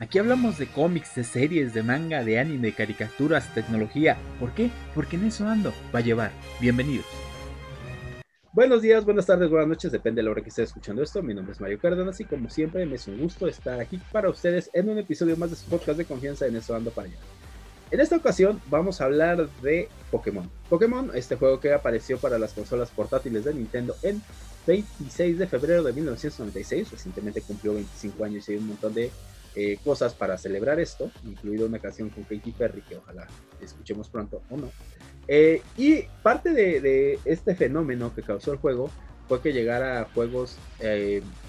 Aquí hablamos de cómics, de series, de manga, de anime, caricaturas, tecnología. ¿Por qué? Porque en eso ando. Va a llevar. Bienvenidos. Buenos días, buenas tardes, buenas noches, depende de la hora que esté escuchando esto. Mi nombre es Mario Cárdenas y como siempre me es un gusto estar aquí para ustedes en un episodio más de su podcast de confianza en eso ando para allá. En esta ocasión vamos a hablar de Pokémon. Pokémon, este juego que apareció para las consolas portátiles de Nintendo en 26 de febrero de 1996, recientemente cumplió 25 años y hay un montón de cosas para celebrar esto, incluida una canción con Katy Perry que ojalá escuchemos pronto o no. Y parte de este fenómeno que causó el juego fue que llegara a juegos,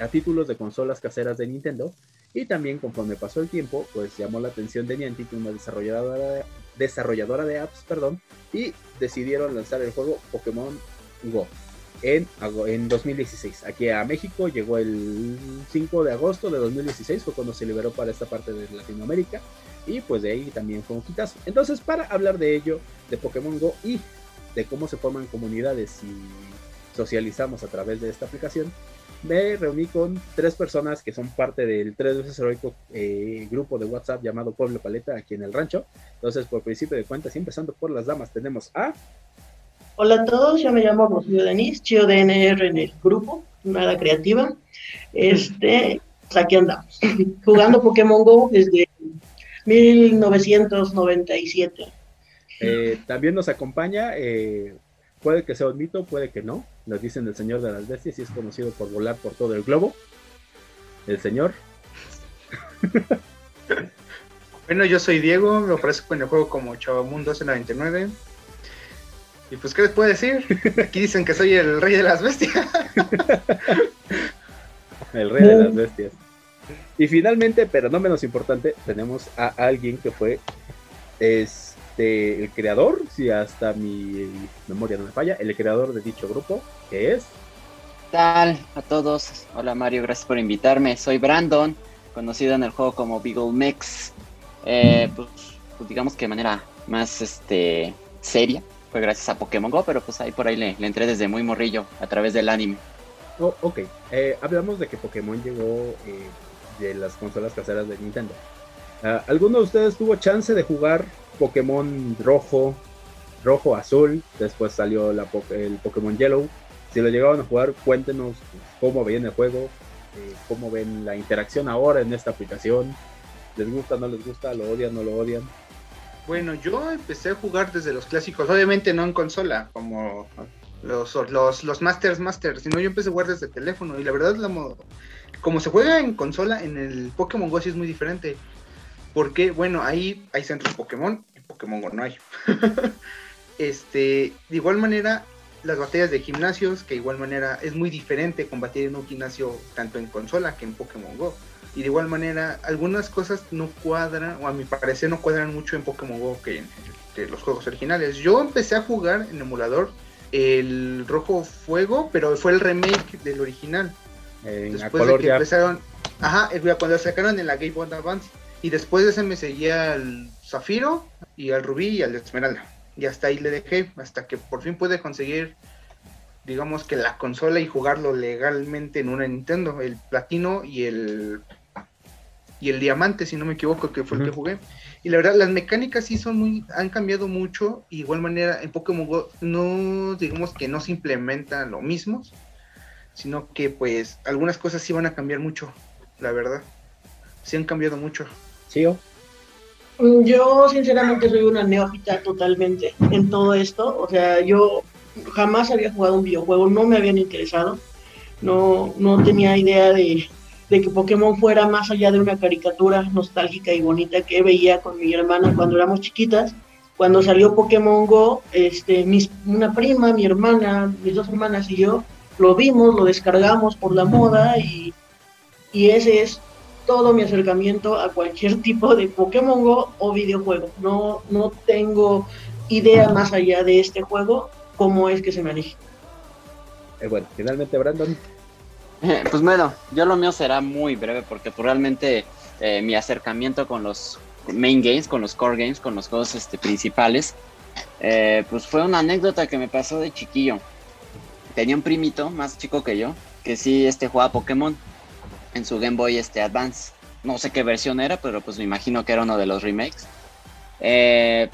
a títulos de consolas caseras de Nintendo. Y también conforme pasó el tiempo, pues llamó la atención de Niantic, una desarrolladora de apps, y decidieron lanzar el juego Pokémon Go en 2016. Aquí a México llegó el 5 de agosto de 2016, fue cuando se liberó para esta parte de Latinoamérica, y pues de ahí también fue un hitazo. Entonces, para hablar de ello, de Pokémon Go y de cómo se forman comunidades y socializamos a través de esta aplicación, me reuní con tres personas que son parte del tres veces heroico grupo de WhatsApp llamado Pueblo Paleta aquí en el rancho. Entonces, por principio de cuentas, empezando por las damas, tenemos a... Hola a todos, yo me llamo Rocío Denis, Chio DNR en el grupo, nada creativa. Aquí andamos, jugando Pokémon Go desde 1997. También nos acompaña... puede que sea un mito, puede que no. Nos dicen el señor de las bestias y es conocido por volar por todo el globo. El señor. Bueno, yo soy Diego, me ofrezco en el juego como Chavamundo 1299. Y pues, ¿qué les puedo decir? Aquí dicen que soy el rey de las bestias. El rey de las bestias. Y finalmente, pero no menos importante, tenemos a alguien que fue... el creador, si hasta mi memoria no me falla, el creador de dicho grupo, que es... ¿Qué tal a todos? Hola Mario, gracias por invitarme. Soy Brandon, conocido en el juego como Beaglemex. Pues digamos que de manera más seria, fue gracias a Pokémon Go, pero pues ahí por ahí le entré desde muy morrillo a través del anime. Oh, ok, hablamos de que Pokémon llegó de las consolas caseras de Nintendo. ¿Alguno de ustedes tuvo chance de jugar Pokémon rojo, azul? Después salió el Pokémon Yellow. Si lo llegaban a jugar, cuéntenos cómo ven el juego, cómo ven la interacción ahora en esta aplicación. ¿Les gusta, no les gusta? ¿Lo odian, no lo odian? Bueno, yo empecé a jugar desde los clásicos, obviamente no en consola, como los Masters, sino yo empecé a jugar desde teléfono. Y la verdad, como se juega en consola, en el Pokémon Go sí es muy diferente. Porque, bueno, ahí hay centros Pokémon y Pokémon Go no hay. De igual manera, las batallas de gimnasios, que de igual manera es muy diferente combatir en un gimnasio tanto en consola que en Pokémon Go. Y de igual manera, algunas cosas no cuadran, o a mi parecer no cuadran mucho en Pokémon Go que en los juegos originales. Yo empecé a jugar en emulador el Rojo Fuego, pero fue el remake del original. Después de que ya empezaron... Ajá, cuando lo sacaron en la Game Boy Advance. Y después de ese me seguía al Zafiro, y al Rubí, y al Esmeralda. Y hasta ahí le dejé, hasta que por fin pude conseguir, digamos que la consola y jugarlo legalmente en una Nintendo. El Platino y el Diamante, si no me equivoco, que fue el que jugué. Y la verdad, las mecánicas sí han cambiado mucho. Y de igual manera, en Pokémon Go no, digamos que no se implementa lo mismo, sino que pues algunas cosas sí van a cambiar mucho, la verdad. Sí han cambiado mucho. ¿Chío? Yo sinceramente soy una neófita totalmente en todo esto, o sea, yo jamás había jugado un videojuego, no me habían interesado, no tenía idea de que Pokémon fuera más allá de una caricatura nostálgica y bonita que veía con mi hermana cuando éramos chiquitas. Cuando salió Pokémon Go, una prima, mi hermana, mis dos hermanas y yo, lo vimos, lo descargamos por la moda y ese es todo mi acercamiento a cualquier tipo de Pokémon Go o videojuego. No tengo idea más allá de este juego, cómo es que se maneja. Bueno, finalmente Brandon. Pues bueno, yo lo mío será muy breve porque realmente mi acercamiento con los main games, con los core games, con los juegos principales, pues fue una anécdota que me pasó de chiquillo. Tenía un primito más chico que yo, que sí jugaba Pokémon en su Game Boy Advance, No sé qué versión era, pero pues me imagino que era uno de los remakes. Me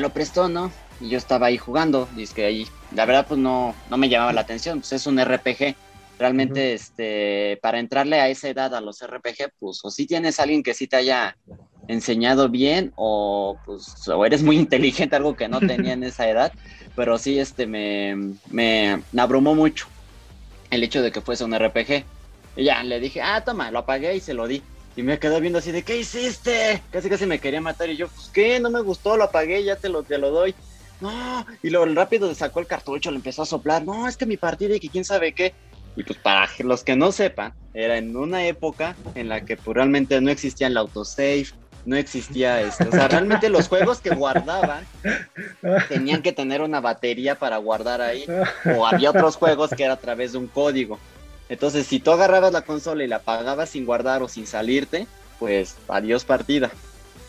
lo prestó, ¿no? Y yo estaba ahí jugando, y es que ahí, la verdad, pues no me llamaba la atención, pues es un RPG. Realmente, para entrarle a esa edad a los RPG, pues, o si tienes a alguien que sí te haya enseñado bien, o pues, o eres muy inteligente, algo que no tenía en esa edad, pero sí, me abrumó mucho el hecho de que fuese un RPG. Y ya, le dije, toma, lo apagué y se lo di. Y me quedó viendo así de, ¿qué hiciste? Casi me quería matar. Y yo, pues, ¿qué? No me gustó, lo apagué, ya te lo doy. No, y lo rápido sacó el cartucho, le empezó a soplar. No, es que mi partida y que quién sabe qué. Y pues para los que no sepan, era en una época en la que pues, realmente no existía el autosave, no existía esto. O sea, realmente los juegos que guardaban tenían que tener una batería para guardar ahí. O había otros juegos que era a través de un código. Entonces, si tú agarrabas la consola y la apagabas sin guardar o sin salirte, pues adiós partida.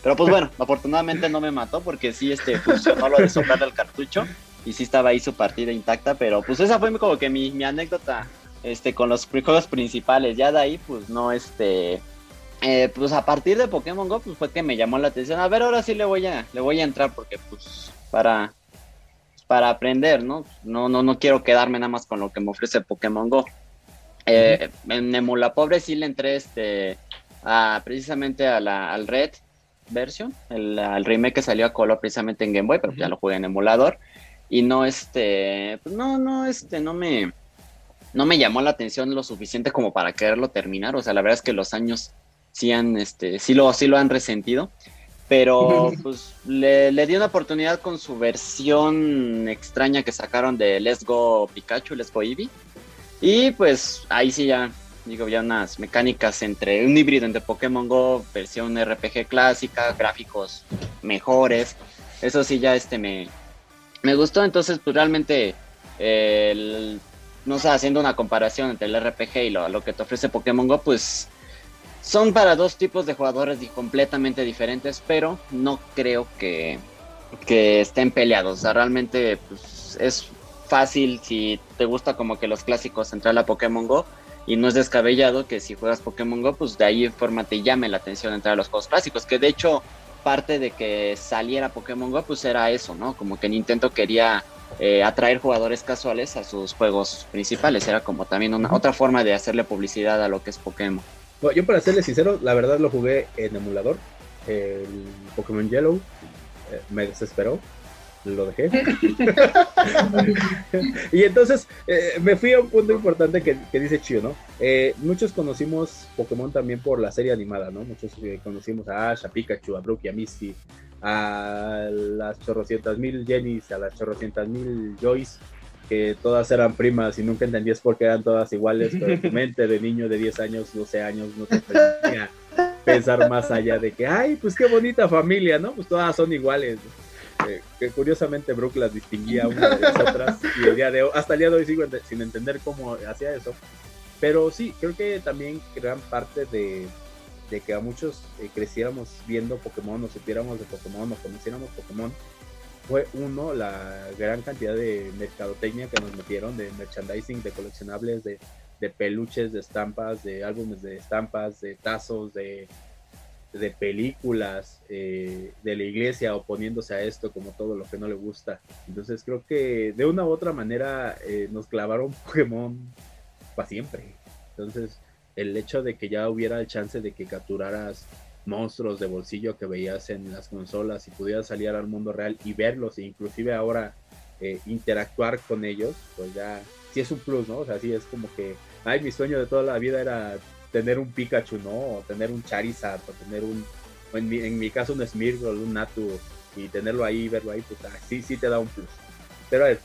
Pero pues bueno, afortunadamente no me mató porque sí funcionó lo de soplar el cartucho y sí estaba ahí su partida intacta. Pero pues esa fue como que mi anécdota con los juegos principales. Ya de ahí pues no pues a partir de Pokémon Go pues fue que me llamó la atención. A ver, ahora sí le voy a entrar porque pues para aprender, ¿no? No quiero quedarme nada más con lo que me ofrece Pokémon Go. En Emula Pobre sí le entré precisamente al Red Version, al remake que salió a color precisamente en Game Boy, pero ya lo jugué en emulador y no me llamó la atención lo suficiente como para quererlo terminar. O sea, la verdad es que los años sí lo han resentido, pero pues le di una oportunidad con su versión extraña que sacaron de Let's Go Pikachu, Let's Go Eevee. Y pues ahí sí ya unas mecánicas entre un híbrido entre Pokémon Go, versión RPG clásica, gráficos mejores. Eso sí ya me gustó. Entonces pues realmente no sé, haciendo una comparación entre el RPG y lo que te ofrece Pokémon Go, pues son para dos tipos de jugadores completamente diferentes, pero no creo que estén peleados. O sea, realmente pues, es fácil si te gusta como que los clásicos entrar a Pokémon Go, y no es descabellado que si juegas Pokémon Go pues de ahí te llame la atención entrar a los juegos clásicos, que de hecho parte de que saliera Pokémon Go pues era eso, ¿no? Como que Nintendo quería atraer jugadores casuales a sus juegos principales, era como también una otra forma de hacerle publicidad a lo que es Pokémon. Bueno, yo para serles sincero, la verdad lo jugué en emulador, el Pokémon Yellow, me desesperó, lo dejé. Y entonces me fui a un punto importante que dice Chio, ¿no? Muchos conocimos Pokémon también por la serie animada, ¿no? Muchos conocimos a Ash, a Pikachu, a Brook y a Misty, a las 800,000 Jennys, a las 800,000 Joyce, que todas eran primas y nunca entendías por qué eran todas iguales, pero tu mente de niño de 10 años, 12 años no te permitía pensar más allá de que, ay, pues qué bonita familia, ¿no? Pues todas son iguales. Que curiosamente Brook las distinguía una de las otras y hasta el día de hoy sigo sin entender cómo hacía eso, pero sí, creo que también gran parte de que a muchos creciéramos viendo Pokémon, o supiéramos de Pokémon, o conociéramos Pokémon, fue uno, la gran cantidad de mercadotecnia que nos metieron, de merchandising, de coleccionables, de peluches, de estampas, de álbumes de estampas, de tazos, de películas, de la iglesia oponiéndose a esto como todo lo que no le gusta. Entonces creo que de una u otra manera nos clavaron Pokémon para siempre. Entonces el hecho de que ya hubiera el chance de que capturaras monstruos de bolsillo que veías en las consolas y pudieras salir al mundo real y verlos, e inclusive ahora interactuar con ellos, pues ya sí es un plus, ¿no? O sea, sí es como que, ay, mi sueño de toda la vida era tener un Pikachu, ¿no? O tener un Charizard, o tener en mi caso un Smeargle, un Natu, y tenerlo ahí, verlo ahí, pues sí te da un plus. Pero a ver.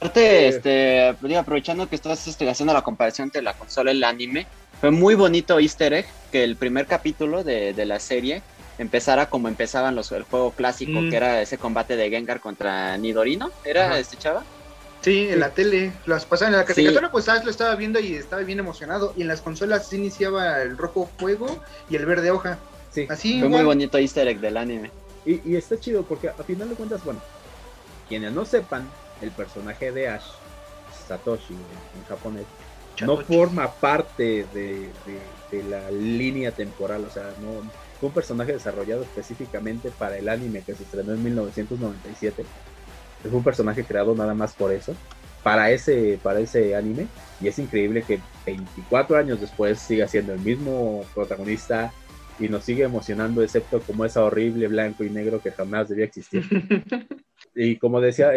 Aparte, aprovechando que estás haciendo la comparación entre la consola y el anime, fue muy bonito easter egg que el primer capítulo de la serie empezara como empezaban el juego clásico, que era ese combate de Gengar contra Nidorino, ¿era chava? Sí, en la tele, las pasaban en la caricatura, sí. Pues lo estaba viendo y estaba bien emocionado, y en las consolas sí iniciaba el rojo fuego y el verde hoja. Sí, así fue igual. Muy bonito easter egg del anime. Y está chido porque a final de cuentas, bueno, quienes no sepan, el personaje de Ash, Satoshi en japonés, no forma parte de la línea temporal, o sea, no fue un personaje desarrollado específicamente para el anime que se estrenó en 1997. Es un personaje creado nada más por eso, para ese anime, y es increíble que 24 años después siga siendo el mismo protagonista y nos sigue emocionando, excepto como esa horrible blanco y negro que jamás debía existir. Y como decía,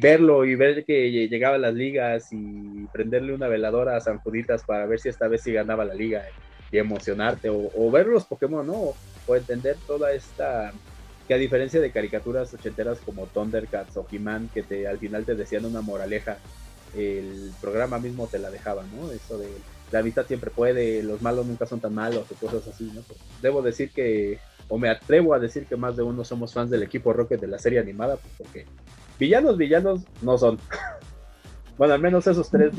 verlo y ver que llegaba a las ligas y prenderle una veladora a San Juditas para ver si esta vez sí ganaba la liga y emocionarte, o ver los Pokémon, ¿no? O entender toda esta... que a diferencia de caricaturas ochenteras como Thundercats o He-Man, que al final te decían una moraleja, el programa mismo te la dejaba, ¿no? Eso de la amistad siempre puede, los malos nunca son tan malos, o cosas así, ¿no? Pues debo decir que... o me atrevo a decir que más de uno somos fans del equipo Rocket de la serie animada, porque villanos no son. Bueno, al menos esos tres,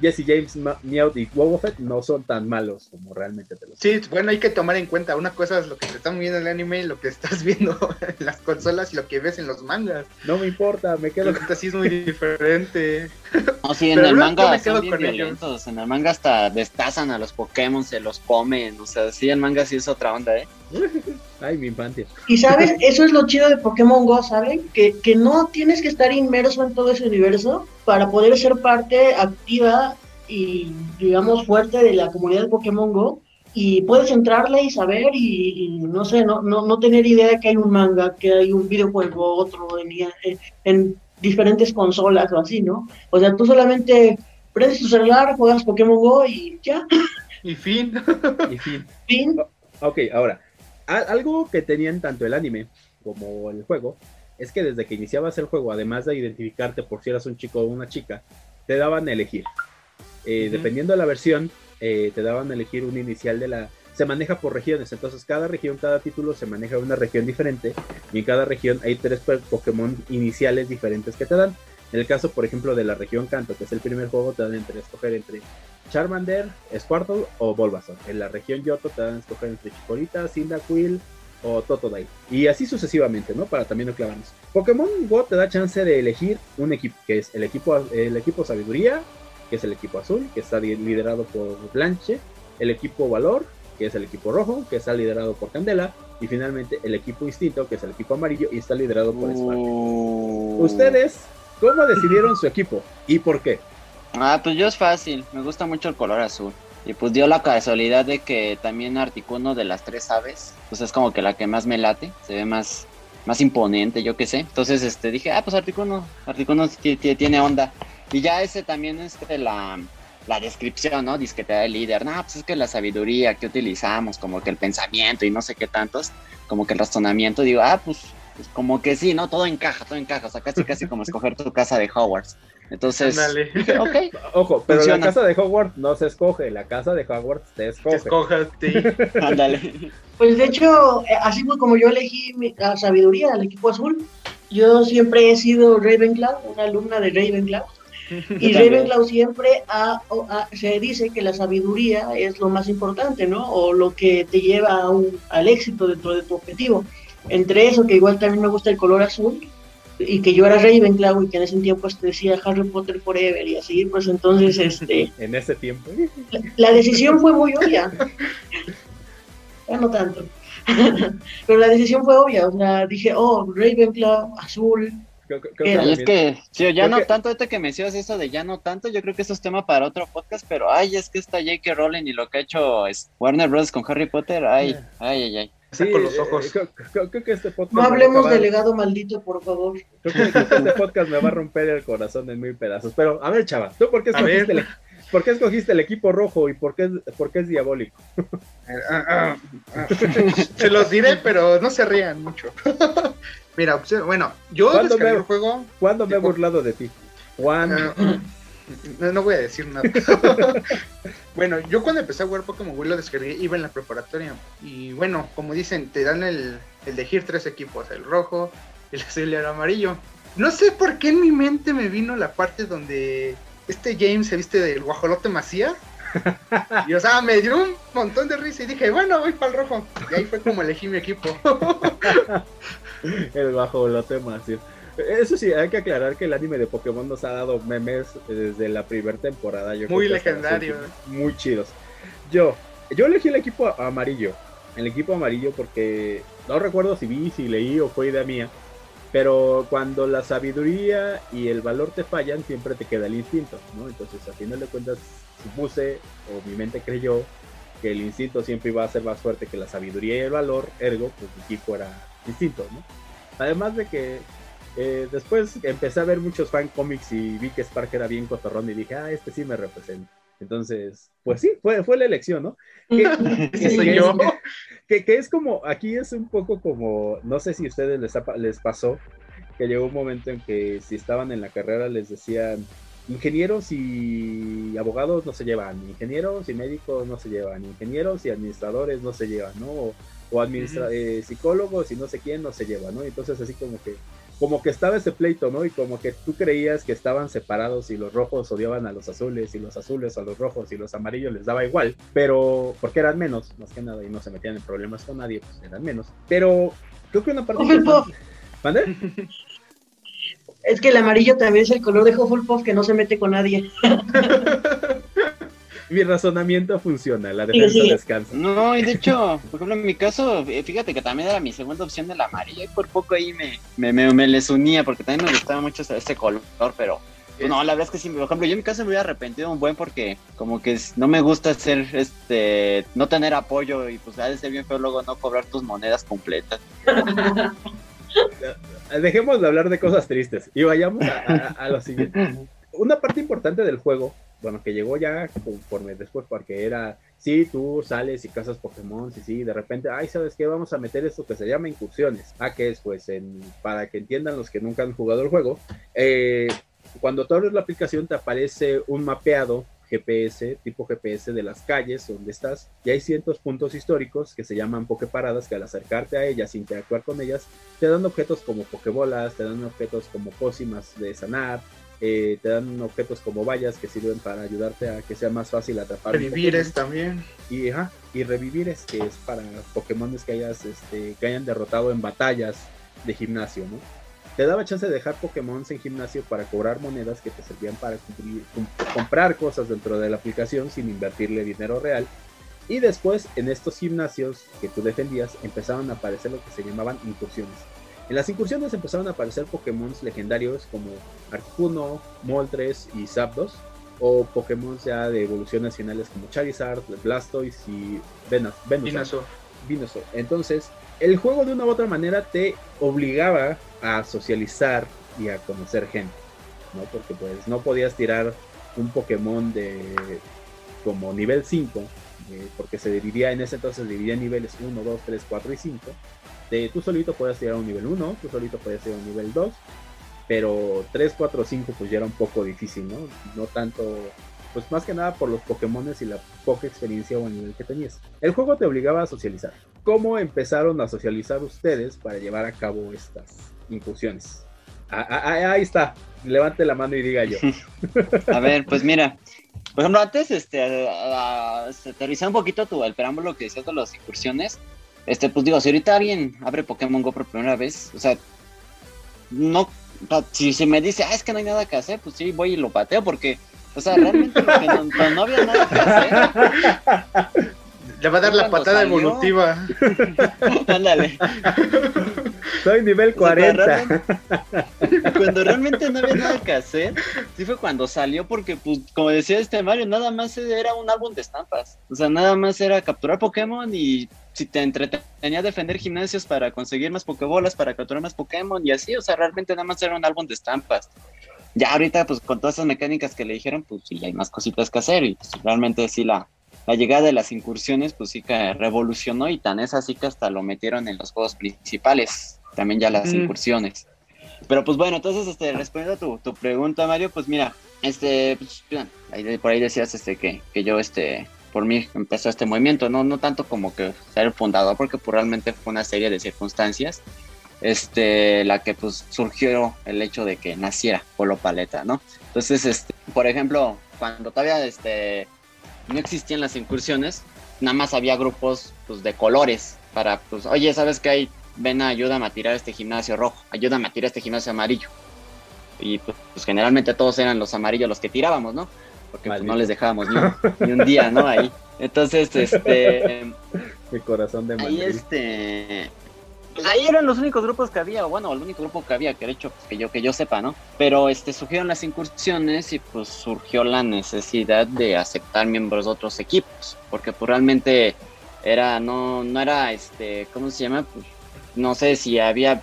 Jesse James, Meowth y Boba Fett, no son tan malos como realmente te lo son. Sí, bueno, hay que tomar en cuenta, una cosa es lo que te están viendo en el anime y lo que estás viendo en las consolas y lo que ves en los mangas. No me importa, me quedo con... Sí, es muy diferente. No, sí, en el manga son bien violentos, en el manga hasta destazan a los Pokémon, se los comen, o sea, sí, el manga sí es otra onda, ¿eh? Ay, mi infancia. Y sabes, eso es lo chido de Pokémon GO, ¿saben? Que no tienes que estar inmerso en todo ese universo para poder ser parte activa y, digamos, fuerte de la comunidad de Pokémon GO, y puedes entrarle y saber y no sé, no tener idea de que hay un manga, que hay un videojuego, otro en diferentes consolas o así, ¿no? O sea, tú solamente prendes tu celular, juegas Pokémon GO y ya. Y fin. Fin. Ok, ahora... Algo que tenían tanto el anime como el juego es que desde que iniciabas el juego, además de identificarte por si eras un chico o una chica, te daban a elegir. Dependiendo de la versión, te daban a elegir un inicial de la... Se maneja por regiones, entonces cada región, cada título se maneja una región diferente, y en cada región hay 3 Pokémon iniciales diferentes que te dan. En el caso, por ejemplo, de la región Kanto, que es el primer juego, te dan a escoger entre Charmander, Squirtle o Bulbasaur. En la región Johto te dan a escoger entre Chikorita, Cyndaquil o Totodile. Y así sucesivamente, ¿no? Para también no clavarnos. Pokémon GO te da chance de elegir un equipo, que es el equipo Sabiduría, que es el equipo azul, que está liderado por Blanche, el equipo Valor, que es el equipo rojo, que está liderado por Candela, y finalmente el equipo Instinto, que es el equipo amarillo y está liderado por Sparkle. Ustedes... ¿cómo decidieron su equipo y por qué? Pues yo es fácil, me gusta mucho el color azul. Y pues dio la casualidad de que también Articuno, de las 3 aves, pues es como que la que más me late, se ve más imponente, yo qué sé. Entonces dije, pues Articuno tiene onda. Y ya también la descripción, ¿no? Dice que te da el líder, no, pues es que la sabiduría que utilizamos, como que el pensamiento y no sé qué tantos, como que el razonamiento, digo, pues como que sí, ¿no? Todo encaja, o sea, casi como escoger tu casa de Hogwarts. Entonces, dije, okay, ojo, pero funciona. La casa de Hogwarts no se escoge, la casa de Hogwarts te escoge. Ándale. Pues de hecho, así fue como yo elegí la sabiduría del equipo azul. Yo siempre he sido Ravenclaw, una alumna de Ravenclaw. Y Ravenclaw siempre se dice que la sabiduría es lo más importante, ¿no? O lo que te lleva al éxito dentro de tu objetivo. Entre eso, que igual también me gusta el color azul, y que yo era Ravenclaw, y que en ese tiempo decía Harry Potter Forever, y así, pues entonces, en ese tiempo. La decisión fue muy obvia. Ya no tanto. Pero la decisión fue obvia, o sea, dije, Ravenclaw, azul. Creo es que, tío, ya no tanto, ahorita que mencionas eso de ya no tanto, yo creo que eso es tema para otro podcast, pero, es que está J.K. Rowling y lo que ha hecho es Warner Bros. Con Harry Potter, ay. Sí, con los ojos. Creo que este podcast... No hablemos del legado maldito, por favor. Creo que este podcast me va a romper el corazón en 1000 pedazos. Pero, a ver, chava, ¿tú por qué escogiste el equipo rojo y por qué es diabólico? Se los diré, pero no se rían mucho. Mira, bueno, yo descargué el juego... ¿Cuándo me he burlado de ti? No voy a decir nada. Bueno, yo cuando empecé a jugar Pokémon GO lo descargué, iba en la preparatoria. Y bueno, como dicen, te dan el de elegir 3 equipos, el rojo, el azul y el amarillo. No sé por qué en mi mente me vino la parte donde James se viste del guajolote Macías. Y me dio un montón de risa y dije, bueno, voy para el rojo. Y ahí fue como elegí mi equipo. El guajolote Macías. Eso sí, hay que aclarar que el anime de Pokémon nos ha dado memes desde la primera temporada. Yo muy legendario. Muy chidos. Yo elegí el equipo amarillo. El equipo amarillo porque no recuerdo si vi, si leí o fue idea mía. Pero cuando la sabiduría y el valor te fallan, siempre te queda el instinto, ¿no? Entonces, a final de cuentas, supuse, o mi mente creyó, que el instinto siempre iba a ser más fuerte que la sabiduría y el valor, ergo, pues mi equipo era instinto, ¿no? Además de que después empecé a ver muchos fan cómics y vi que Spark era bien cotorrón y dije, ah, este sí me representa. Entonces, pues sí, fue la elección, ¿no? Que es como, aquí es un poco como, no sé si a ustedes les pasó, que llegó un momento en que si estaban en la carrera les decían, ingenieros y abogados no se llevan, ingenieros y médicos no se llevan, ingenieros y administradores no se llevan, ¿no? O psicólogos y no sé quién no se llevan, ¿no? Entonces así como que estaba ese pleito, ¿no? Y como que tú creías que estaban separados y los rojos odiaban a los azules y los azules a los rojos y los amarillos les daba igual, pero porque eran menos, más que nada, y no se metían en problemas con nadie, pues eran menos. Pero creo que una parte... Hufflepuff. ¿Mande? Es que el amarillo también es el color de Hufflepuff que no se mete con nadie. Mi razonamiento funciona, la defensa sí. Descansa. No, y de hecho, por ejemplo, en mi caso, fíjate que también era mi segunda opción del amarillo y por poco ahí me les unía porque también me gustaba mucho ese color, pero pues, no, la verdad es que sí, por ejemplo, yo en mi caso me hubiera arrepentido un buen porque como que no me gusta hacer, no tener apoyo y pues ha de ser bien feo luego no cobrar tus monedas completas. Dejemos de hablar de cosas tristes y vayamos a lo siguiente. Una parte importante del juego, bueno, que llegó ya conforme después, porque era, sí, tú sales y cazas Pokémon, sí, de repente, ay, ¿sabes qué? Vamos a meter esto que se llama incursiones. ¿A qué es? Pues, para que entiendan los que nunca han jugado el juego, cuando tú abres la aplicación te aparece un mapeado GPS, tipo GPS de las calles donde estás, y hay cientos puntos históricos que se llaman Poképaradas, que al acercarte a ellas, interactuar con ellas, te dan objetos como Pokébolas, te dan objetos como pócimas de sanar, te dan objetos como vallas que sirven para ayudarte a que sea más fácil atrapar. Revivires también. Y revivires, que es para Pokémones que hayas, que hayan derrotado en batallas de gimnasio, ¿no? Te daba chance de dejar Pokémon en gimnasio para cobrar monedas que te servían para comprar cosas dentro de la aplicación sin invertirle dinero real. Y después, en estos gimnasios que tú defendías, empezaban a aparecer lo que se llamaban incursiones. En las incursiones empezaron a aparecer Pokémon legendarios como Articuno, Moltres y Zapdos, o Pokémon ya de evoluciones finales como Charizard, Blastoise y Venusaur. Entonces, el juego de una u otra manera te obligaba a socializar y a conocer gente, ¿no? Porque pues no podías tirar un Pokémon de como nivel 5, porque se dividía en ese entonces, dividía niveles 1, 2, 3, 4 y 5. Tú solito podías tirar un nivel 1, tú solito podías tirar un nivel 2, pero 3, 4, 5 pues ya era un poco difícil, ¿no? No tanto, pues más que nada por los Pokémones y la poca experiencia o el nivel que tenías. El juego te obligaba a socializar. ¿Cómo empezaron a socializar ustedes para llevar a cabo estas incursiones? Ahí está, levante la mano y diga yo. A ver, pues mira... Por ejemplo, antes, aterrizar un poquito el preámbulo que decías de las incursiones, pues digo, si ahorita alguien abre Pokémon GO por primera vez, o sea, no, si se me dice, es que no hay nada que hacer, pues sí, voy y lo pateo, porque, o sea, realmente no había nada que hacer. Le va a dar la patada evolutiva. Ándale. Soy nivel 40. O sea, cuando realmente no había nada que hacer, sí fue cuando salió, porque pues, como decía Mario, nada más era un álbum de estampas. O sea, nada más era capturar Pokémon y si te entretenía defender gimnasios para conseguir más Pokébolas, para capturar más Pokémon y así, o sea, realmente nada más era un álbum de estampas. Ya ahorita, pues con todas esas mecánicas que le dijeron, pues sí, hay más cositas que hacer y pues realmente sí la llegada de las incursiones pues sí que revolucionó y tan es así que hasta lo metieron en los juegos principales, también ya las incursiones. Pero pues bueno, entonces respondiendo a tu pregunta, Mario, pues mira, pues, por ahí decías que yo por mí empezó este movimiento, no tanto como que ser el fundador, porque pues, realmente fue una serie de circunstancias la que pues surgió el hecho de que naciera Polo Paleta, ¿no? Entonces por ejemplo, cuando todavía no existían las incursiones, nada más había grupos pues de colores para pues, oye, ¿sabes qué? Hay ven, ayúdame a tirar este gimnasio rojo, ayúdame a tirar este gimnasio amarillo. Y pues generalmente todos eran los amarillos los que tirábamos, ¿no? Porque pues, no les dejábamos ni un día, ¿no? Ahí. Entonces, el corazón de Madrid. Ahí, pues ahí eran los únicos grupos que había, o bueno, el único grupo que había, que de hecho, pues, que yo sepa, ¿no? Pero surgieron las incursiones y pues surgió la necesidad de aceptar miembros de otros equipos, porque pues realmente era, no era, ¿cómo se llama? Pues, no sé, si había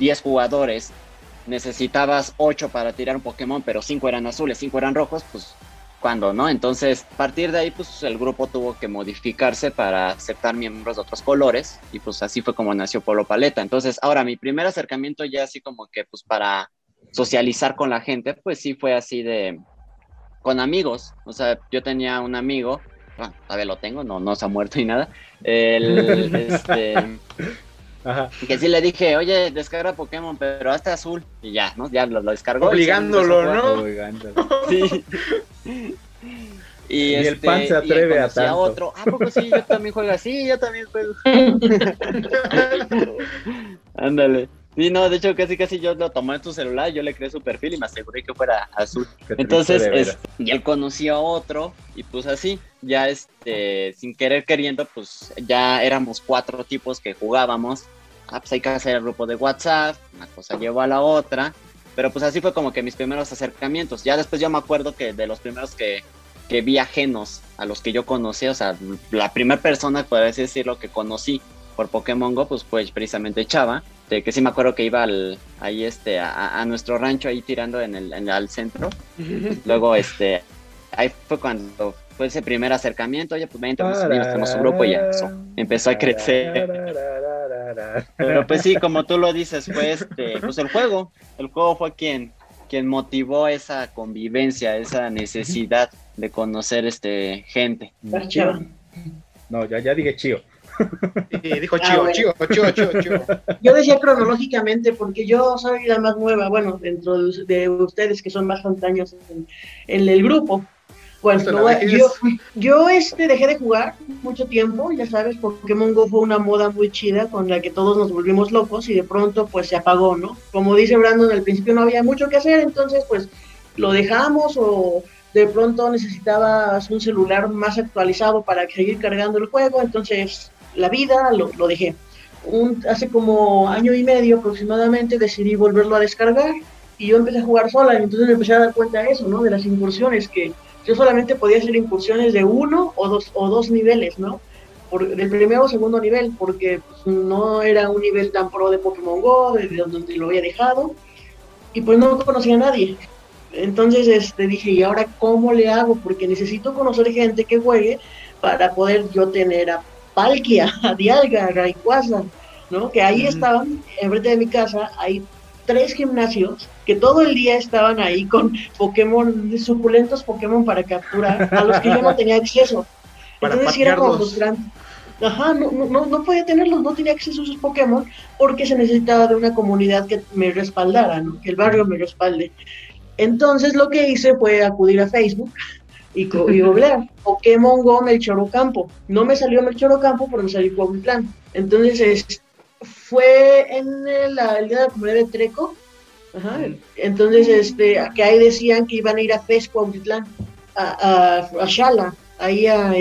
10 jugadores, necesitabas 8 para tirar un Pokémon, pero 5 eran azules, 5 eran rojos, pues, ¿cuándo, no? Entonces, a partir de ahí, pues, el grupo tuvo que modificarse para aceptar miembros de otros colores, y pues así fue como nació Polo Paleta. Entonces, ahora, mi primer acercamiento ya así como que, pues, para socializar con la gente, pues sí fue así de, con amigos. O sea, yo tenía un amigo, bueno, todavía lo tengo, no se ha muerto ni nada, Ajá. Y que sí le dije, oye, descarga Pokémon, pero hazte azul, y ya, ¿no? Ya lo descargó. Obligándolo, ¿no? Obligándolo. Sí. Y el pan se atreve a tanto. Otro, ¿a poco sí? Yo también juego así, yo también juego. Ándale. Sí, no, de hecho casi yo lo tomé en su celular, yo le creé su perfil y me aseguré que fuera azul. Entonces, y él conoció a otro y pues así, ya sin querer queriendo, pues ya éramos 4 tipos que jugábamos. Ah, pues hay que hacer el grupo de WhatsApp, una cosa llevó a la otra, pero pues así fue como que mis primeros acercamientos. Ya después yo me acuerdo que de los primeros que vi ajenos a los que yo conocí, o sea, la primera persona, por así decirlo, que conocí por Pokémon GO, pues fue precisamente Chava, que sí me acuerdo que iba ahí a nuestro rancho ahí tirando al centro. Luego ahí fue cuando fue ese primer acercamiento, oye, pues vente, nos unimos un grupo y ya empezó a crecer. Pero pues sí, como tú lo dices, fue pues el juego fue quien motivó esa convivencia, esa necesidad de conocer gente. No, ya dije chío. Sí, dijo Chío, bueno. Chío. Yo decía cronológicamente porque yo soy la más nueva, bueno, dentro de ustedes que son más antaños en el grupo. Bueno, yo dejé de jugar mucho tiempo, ya sabes, Pokémon GO fue una moda muy chida con la que todos nos volvimos locos y de pronto pues se apagó, ¿no? Como dice Brandon, al principio no había mucho que hacer, entonces pues lo dejamos o... De pronto necesitabas un celular más actualizado para seguir cargando el juego, entonces la vida lo dejé. Hace como año y medio aproximadamente decidí volverlo a descargar y yo empecé a jugar sola, y entonces me empecé a dar cuenta de eso, ¿no? De las incursiones, que yo solamente podía hacer incursiones de uno o dos niveles, ¿no? Del primer o segundo nivel, porque pues, no era un nivel tan pro de Pokémon GO, de donde lo había dejado, y pues no conocía a nadie. Entonces dije, ¿y ahora cómo le hago? Porque necesito conocer gente que juegue para poder yo tener a Palkia, a Dialga, a Rayquaza, ¿no? Que ahí estaban, enfrente de mi casa, hay 3 gimnasios que todo el día estaban ahí con Pokémon, suculentos Pokémon para capturar, a los que yo no tenía acceso. Entonces sí era como frustrante. Ajá, no podía tenerlos, no tenía acceso a sus Pokémon porque se necesitaba de una comunidad que me respaldara, ¿no? Que el barrio me respalde. Entonces lo que hice fue acudir a Facebook y googlear Pokémon GO Melchor Ocampo. No me salió Melchor Ocampo, pero me salió Cuauhtlán. Entonces fue en la aldea de la comunidad de Treco. Ajá. Entonces que ahí decían que iban a ir a Fez Cuauhtlán, a Xala, ahí a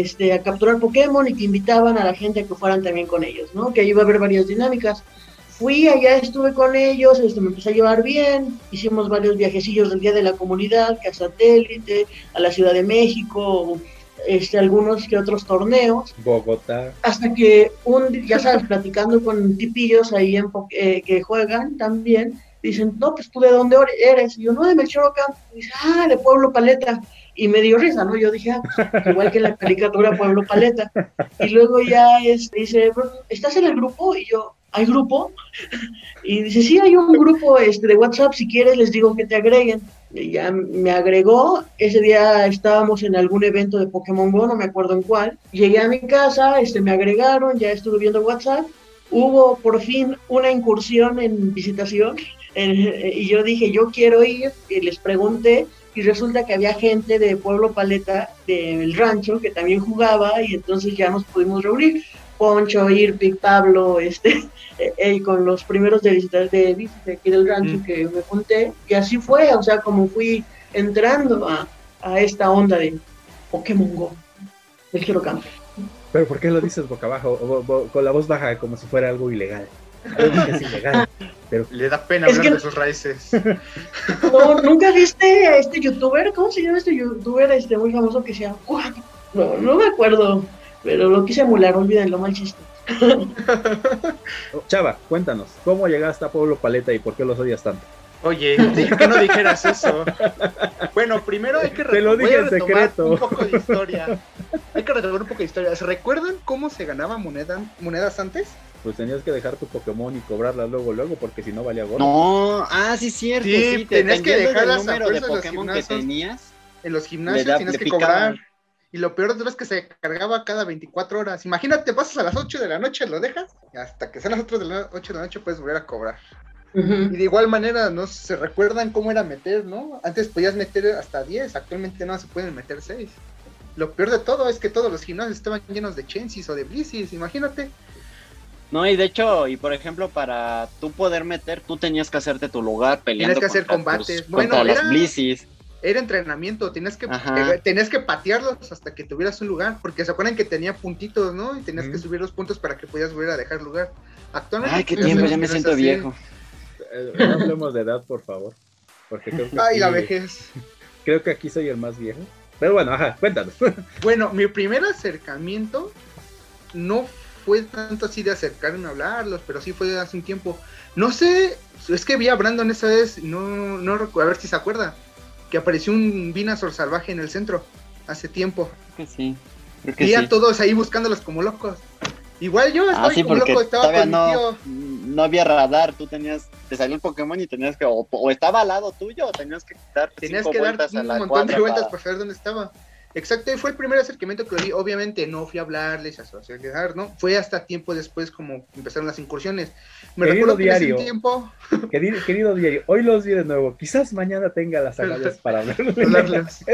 capturar Pokémon y que invitaban a la gente a que fueran también con ellos, ¿no? Que ahí iba a haber varias dinámicas. Fui allá, estuve con ellos, me empecé a llevar bien, hicimos varios viajecillos del Día de la Comunidad, a Satélite, a la Ciudad de México, algunos que otros torneos. Bogotá. Hasta que ya sabes, platicando con tipillos ahí que juegan también, dicen, no, pues tú de dónde eres, y yo, no, de Melchor Ocampo, y dice, de Pueblo Paleta, y me dio risa, ¿no? Yo dije, pues, igual que en la caricatura Pueblo Paleta, y luego ya dice, ¿estás en el grupo? Y yo, ¿hay grupo? Y dice, sí, hay un grupo de WhatsApp, si quieres les digo que te agreguen. Y ya me agregó, ese día estábamos en algún evento de Pokémon GO, no me acuerdo en cuál. Llegué a mi casa, me agregaron, ya estuve viendo WhatsApp, hubo por fin una incursión en visitación, y yo dije, yo quiero ir, y les pregunté, y resulta que había gente de Pueblo Paleta, del rancho, que también jugaba, y entonces ya nos pudimos reunir. Poncho, Irpic, Pablo, con los primeros de visitas de bicis de aquí del rancho que me junté, y así fue, o sea, como fui entrando a esta onda de Pokémon Go, del Hero Camp. ¿Pero por qué lo dices boca abajo, o con la voz baja, como si fuera algo ilegal? Algo que es ilegal, pero... Le da pena hablar de sus raíces. No, ¿nunca viste a este youtuber? ¿Cómo se llama este youtuber muy famoso que se llama? No, no me acuerdo, pero lo quise emular, olvídenlo, mal chiste. Chava, cuéntanos, ¿cómo llegaste a Pueblo Paleta y por qué los odias tanto? Oye, que no dijeras eso. Bueno, primero hay que retomar un poco de historia. ¿Se recuerdan cómo se ganaba monedas antes? Pues tenías que dejar tu Pokémon y cobrarlas luego, porque si no valía gordo. No, sí es cierto. Sí, tenías que dejar el número de Pokémon que tenías. En los gimnasios tenías que cobrar. Y lo peor de todo es que se cargaba cada 24 horas. Imagínate, pasas a las 8 de la noche, lo dejas, y hasta que sean las 8 de la noche puedes volver a cobrar. Y de igual manera, ¿no? ¿Se recuerdan cómo era meter, no? Antes podías meter hasta 10, actualmente no se pueden meter 6. Lo peor de todo es que todos los gimnasios estaban llenos de Chensis o de Blissys, imagínate. No, y de hecho, y por ejemplo, para tú poder meter, tú tenías que hacerte tu lugar peleando que hacer combates contra los Blissys. Era entrenamiento, tenías que patearlos hasta que tuvieras un lugar, porque se acuerdan que tenía puntitos, ¿no? Y tenías que subir los puntos para que pudieras volver a dejar lugar. Actualmente... Ay, qué tiempo, ya me siento viejo. No hablemos de edad, por favor, porque creo que ay, aquí, la vejez. Creo que aquí soy el más viejo. Pero bueno, cuéntanos. Bueno, mi primer acercamiento no fue tanto así de acercarme a hablarlos, pero sí fue hace un tiempo. No sé, es que vi a Brandon esa vez, no recuerdo, a ver si se acuerda, que apareció un Venusaur salvaje en el centro hace tiempo. Creo que sí. Y a todos ahí buscándolos como locos. Igual yo estaba como loco, estaba con mi tío. No había radar, tú te salió el Pokémon y tenías que, o estaba al lado tuyo, o tenías que dar un montón de vueltas para saber dónde estaba. Exacto, y fue el primer acercamiento que lo vi. Obviamente no fui a hablarles, a socializar, ¿no? Fue hasta tiempo después como empezaron las incursiones. Me recuerdo que hace un tiempo... Querido diario, hoy los vi de nuevo, quizás mañana tenga las agallas para hablarles.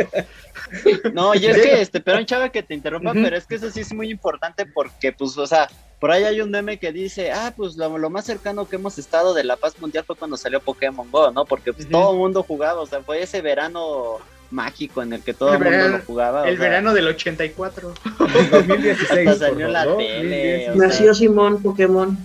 No, y es que, pero Chava, que te interrumpa, pero es que eso sí es muy importante porque, pues, o sea... Por ahí hay un meme que dice, pues lo más cercano que hemos estado de la paz mundial fue cuando salió Pokémon Go, ¿no? Porque pues, todo el mundo jugaba, o sea, fue ese verano mágico en el que todo el mundo lo jugaba. El verano del 84. El 2016. Hasta salió la tele. Nació Simón Pokémon.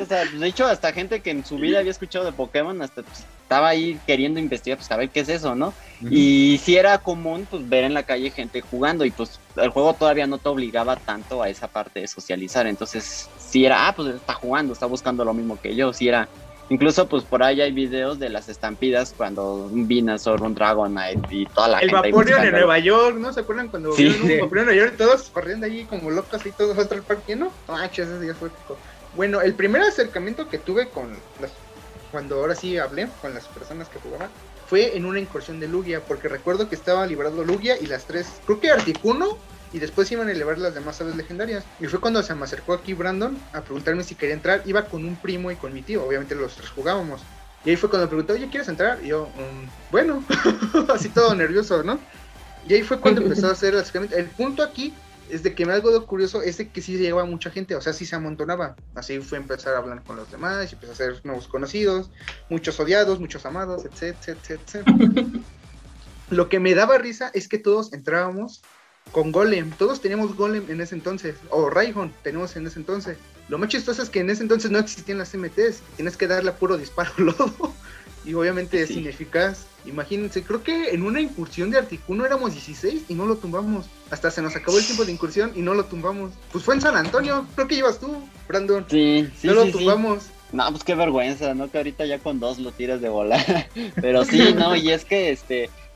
O sea, de hecho, hasta gente que en su vida había escuchado de Pokémon, hasta pues, estaba ahí queriendo investigar, pues a ver qué es eso, ¿no? Y sí era común, pues, ver en la calle gente jugando, y pues el juego todavía no te obligaba tanto a esa parte de socializar, entonces sí era, pues está jugando, está buscando lo mismo que yo, sí era, incluso pues por ahí hay videos de las estampidas cuando un Venusaur, un Dragonite y toda la gente. El Vaporeon en Nueva York, ¿no? ¿Se acuerdan cuando vieron un Vaporeon en Nueva York? Todos corriendo allí como locos y todos atrás del parque, ¿no? Ese día fue rico. Bueno, el primer acercamiento que tuve cuando ahora sí hablé con las personas que jugaban, fue en una incursión de Lugia, porque recuerdo que estaba liberando Lugia y las tres, creo que Articuno, y después iban a elevar las demás aves legendarias. Y fue cuando se me acercó aquí Brandon a preguntarme si quería entrar, iba con un primo y con mi tío, obviamente los tres jugábamos. Y ahí fue cuando me preguntó, oye, ¿quieres entrar? Y yo, bueno, así todo nervioso, ¿no? Y ahí fue cuando empezó a hacer el acercamiento. El punto aquí... es de que me algo curioso es de que sí llegaba mucha gente, o sea, sí se amontonaba. Así fue empezar a hablar con los demás, y empezó a hacer nuevos conocidos, muchos odiados, muchos amados, etcétera. Lo que me daba risa es que todos entrábamos con Golem, todos teníamos Golem en ese entonces, o Raigon tenemos en ese entonces. Lo más chistoso es que en ese entonces no existían las MTs, tienes que darle a puro disparo lodo, y obviamente es ineficaz. Imagínense, creo que en una incursión de Articuno éramos 16 y no lo tumbamos. Hasta se nos acabó el tiempo de incursión y no lo tumbamos. Pues fue en San Antonio, creo que llevas tú, Brandon. Sí, no lo tumbamos. No, pues qué vergüenza, ¿no? Que ahorita ya con dos lo tiras de volar. Pero sí, no, y es que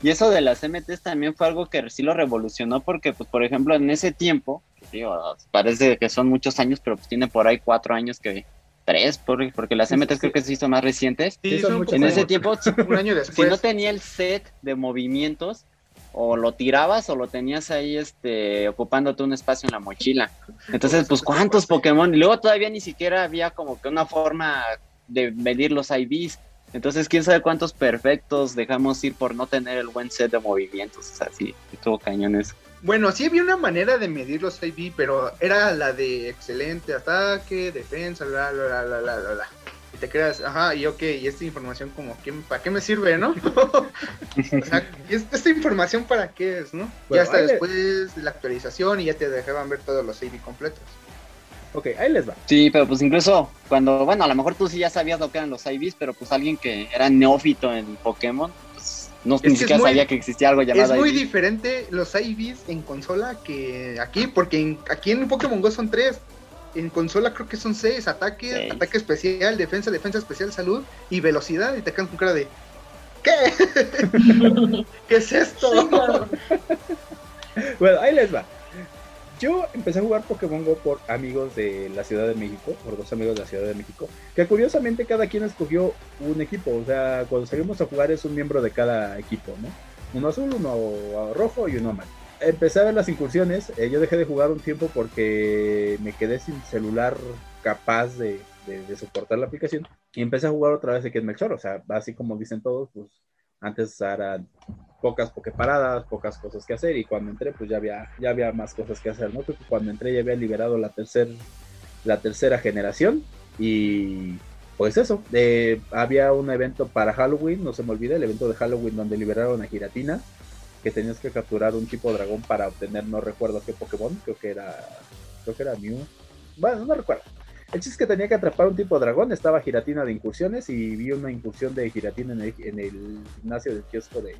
y eso de las MTs también fue algo que sí lo revolucionó porque, pues, por ejemplo, en ese tiempo, digo, parece que son muchos años, pero pues tiene por ahí 4 años que... 3, porque las MTs creo que se hizo más recientes. Sí, en ese tiempo, un año después. Si no tenía el set de movimientos, o lo tirabas o lo tenías ahí ocupándote un espacio en la mochila. Entonces, pues, ¿cuántos Pokémon? Y luego todavía ni siquiera había como que una forma de medir los IVs. Entonces, quién sabe cuántos perfectos dejamos ir por no tener el buen set de movimientos. O sea, sí, estuvo cañón eso. Bueno, sí había una manera de medir los IB, pero era la de excelente ataque, defensa, bla, bla, bla, bla, bla, bla. Y te creas, ajá, y ok, y esta información como, ¿para qué me sirve, no? O sea, ¿esta información para qué es, no? Bueno, ya hasta después de la actualización y ya te dejaban ver todos los IB completos. Ok, ahí les va. Sí, pero pues incluso cuando, bueno, a lo mejor tú sí ya sabías lo que eran los IVs, pero pues alguien que era neófito en Pokémon, pues no, ni siquiera sabía que existía algo llamado IVs. Es muy diferente los IVs en consola que aquí, porque aquí en Pokémon GO son 3. En consola creo que son 6, ataque, ataque especial, defensa, defensa especial, salud y velocidad, y te quedan con cara de ¿qué? ¿Qué es esto? Sí, claro. Bueno, ahí les va. Yo empecé a jugar Pokémon GO por amigos de la Ciudad de México, por dos amigos de la Ciudad de México, que curiosamente cada quien escogió un equipo, o sea, cuando salimos a jugar es un miembro de cada equipo, ¿no? Uno azul, uno rojo y uno amarillo. Empecé a ver las incursiones, yo dejé de jugar un tiempo porque me quedé sin celular capaz de soportar la aplicación, y empecé a jugar otra vez aquí en Melchor, o sea, así como dicen todos, pues antes eran pocas pokeparadas, pocas cosas que hacer, y cuando entré pues ya había más cosas que hacer, ¿no? Porque cuando entré ya había liberado la tercera generación, y pues eso, había un evento para Halloween, no se me olvide, el evento de Halloween donde liberaron a Giratina, que tenías que capturar un tipo dragón para obtener, no recuerdo qué Pokémon, creo que era Mew, bueno, no recuerdo. El chiste es que tenía que atrapar un tipo dragón, estaba Giratina de incursiones, y vi una incursión de Giratina en el gimnasio del kiosco de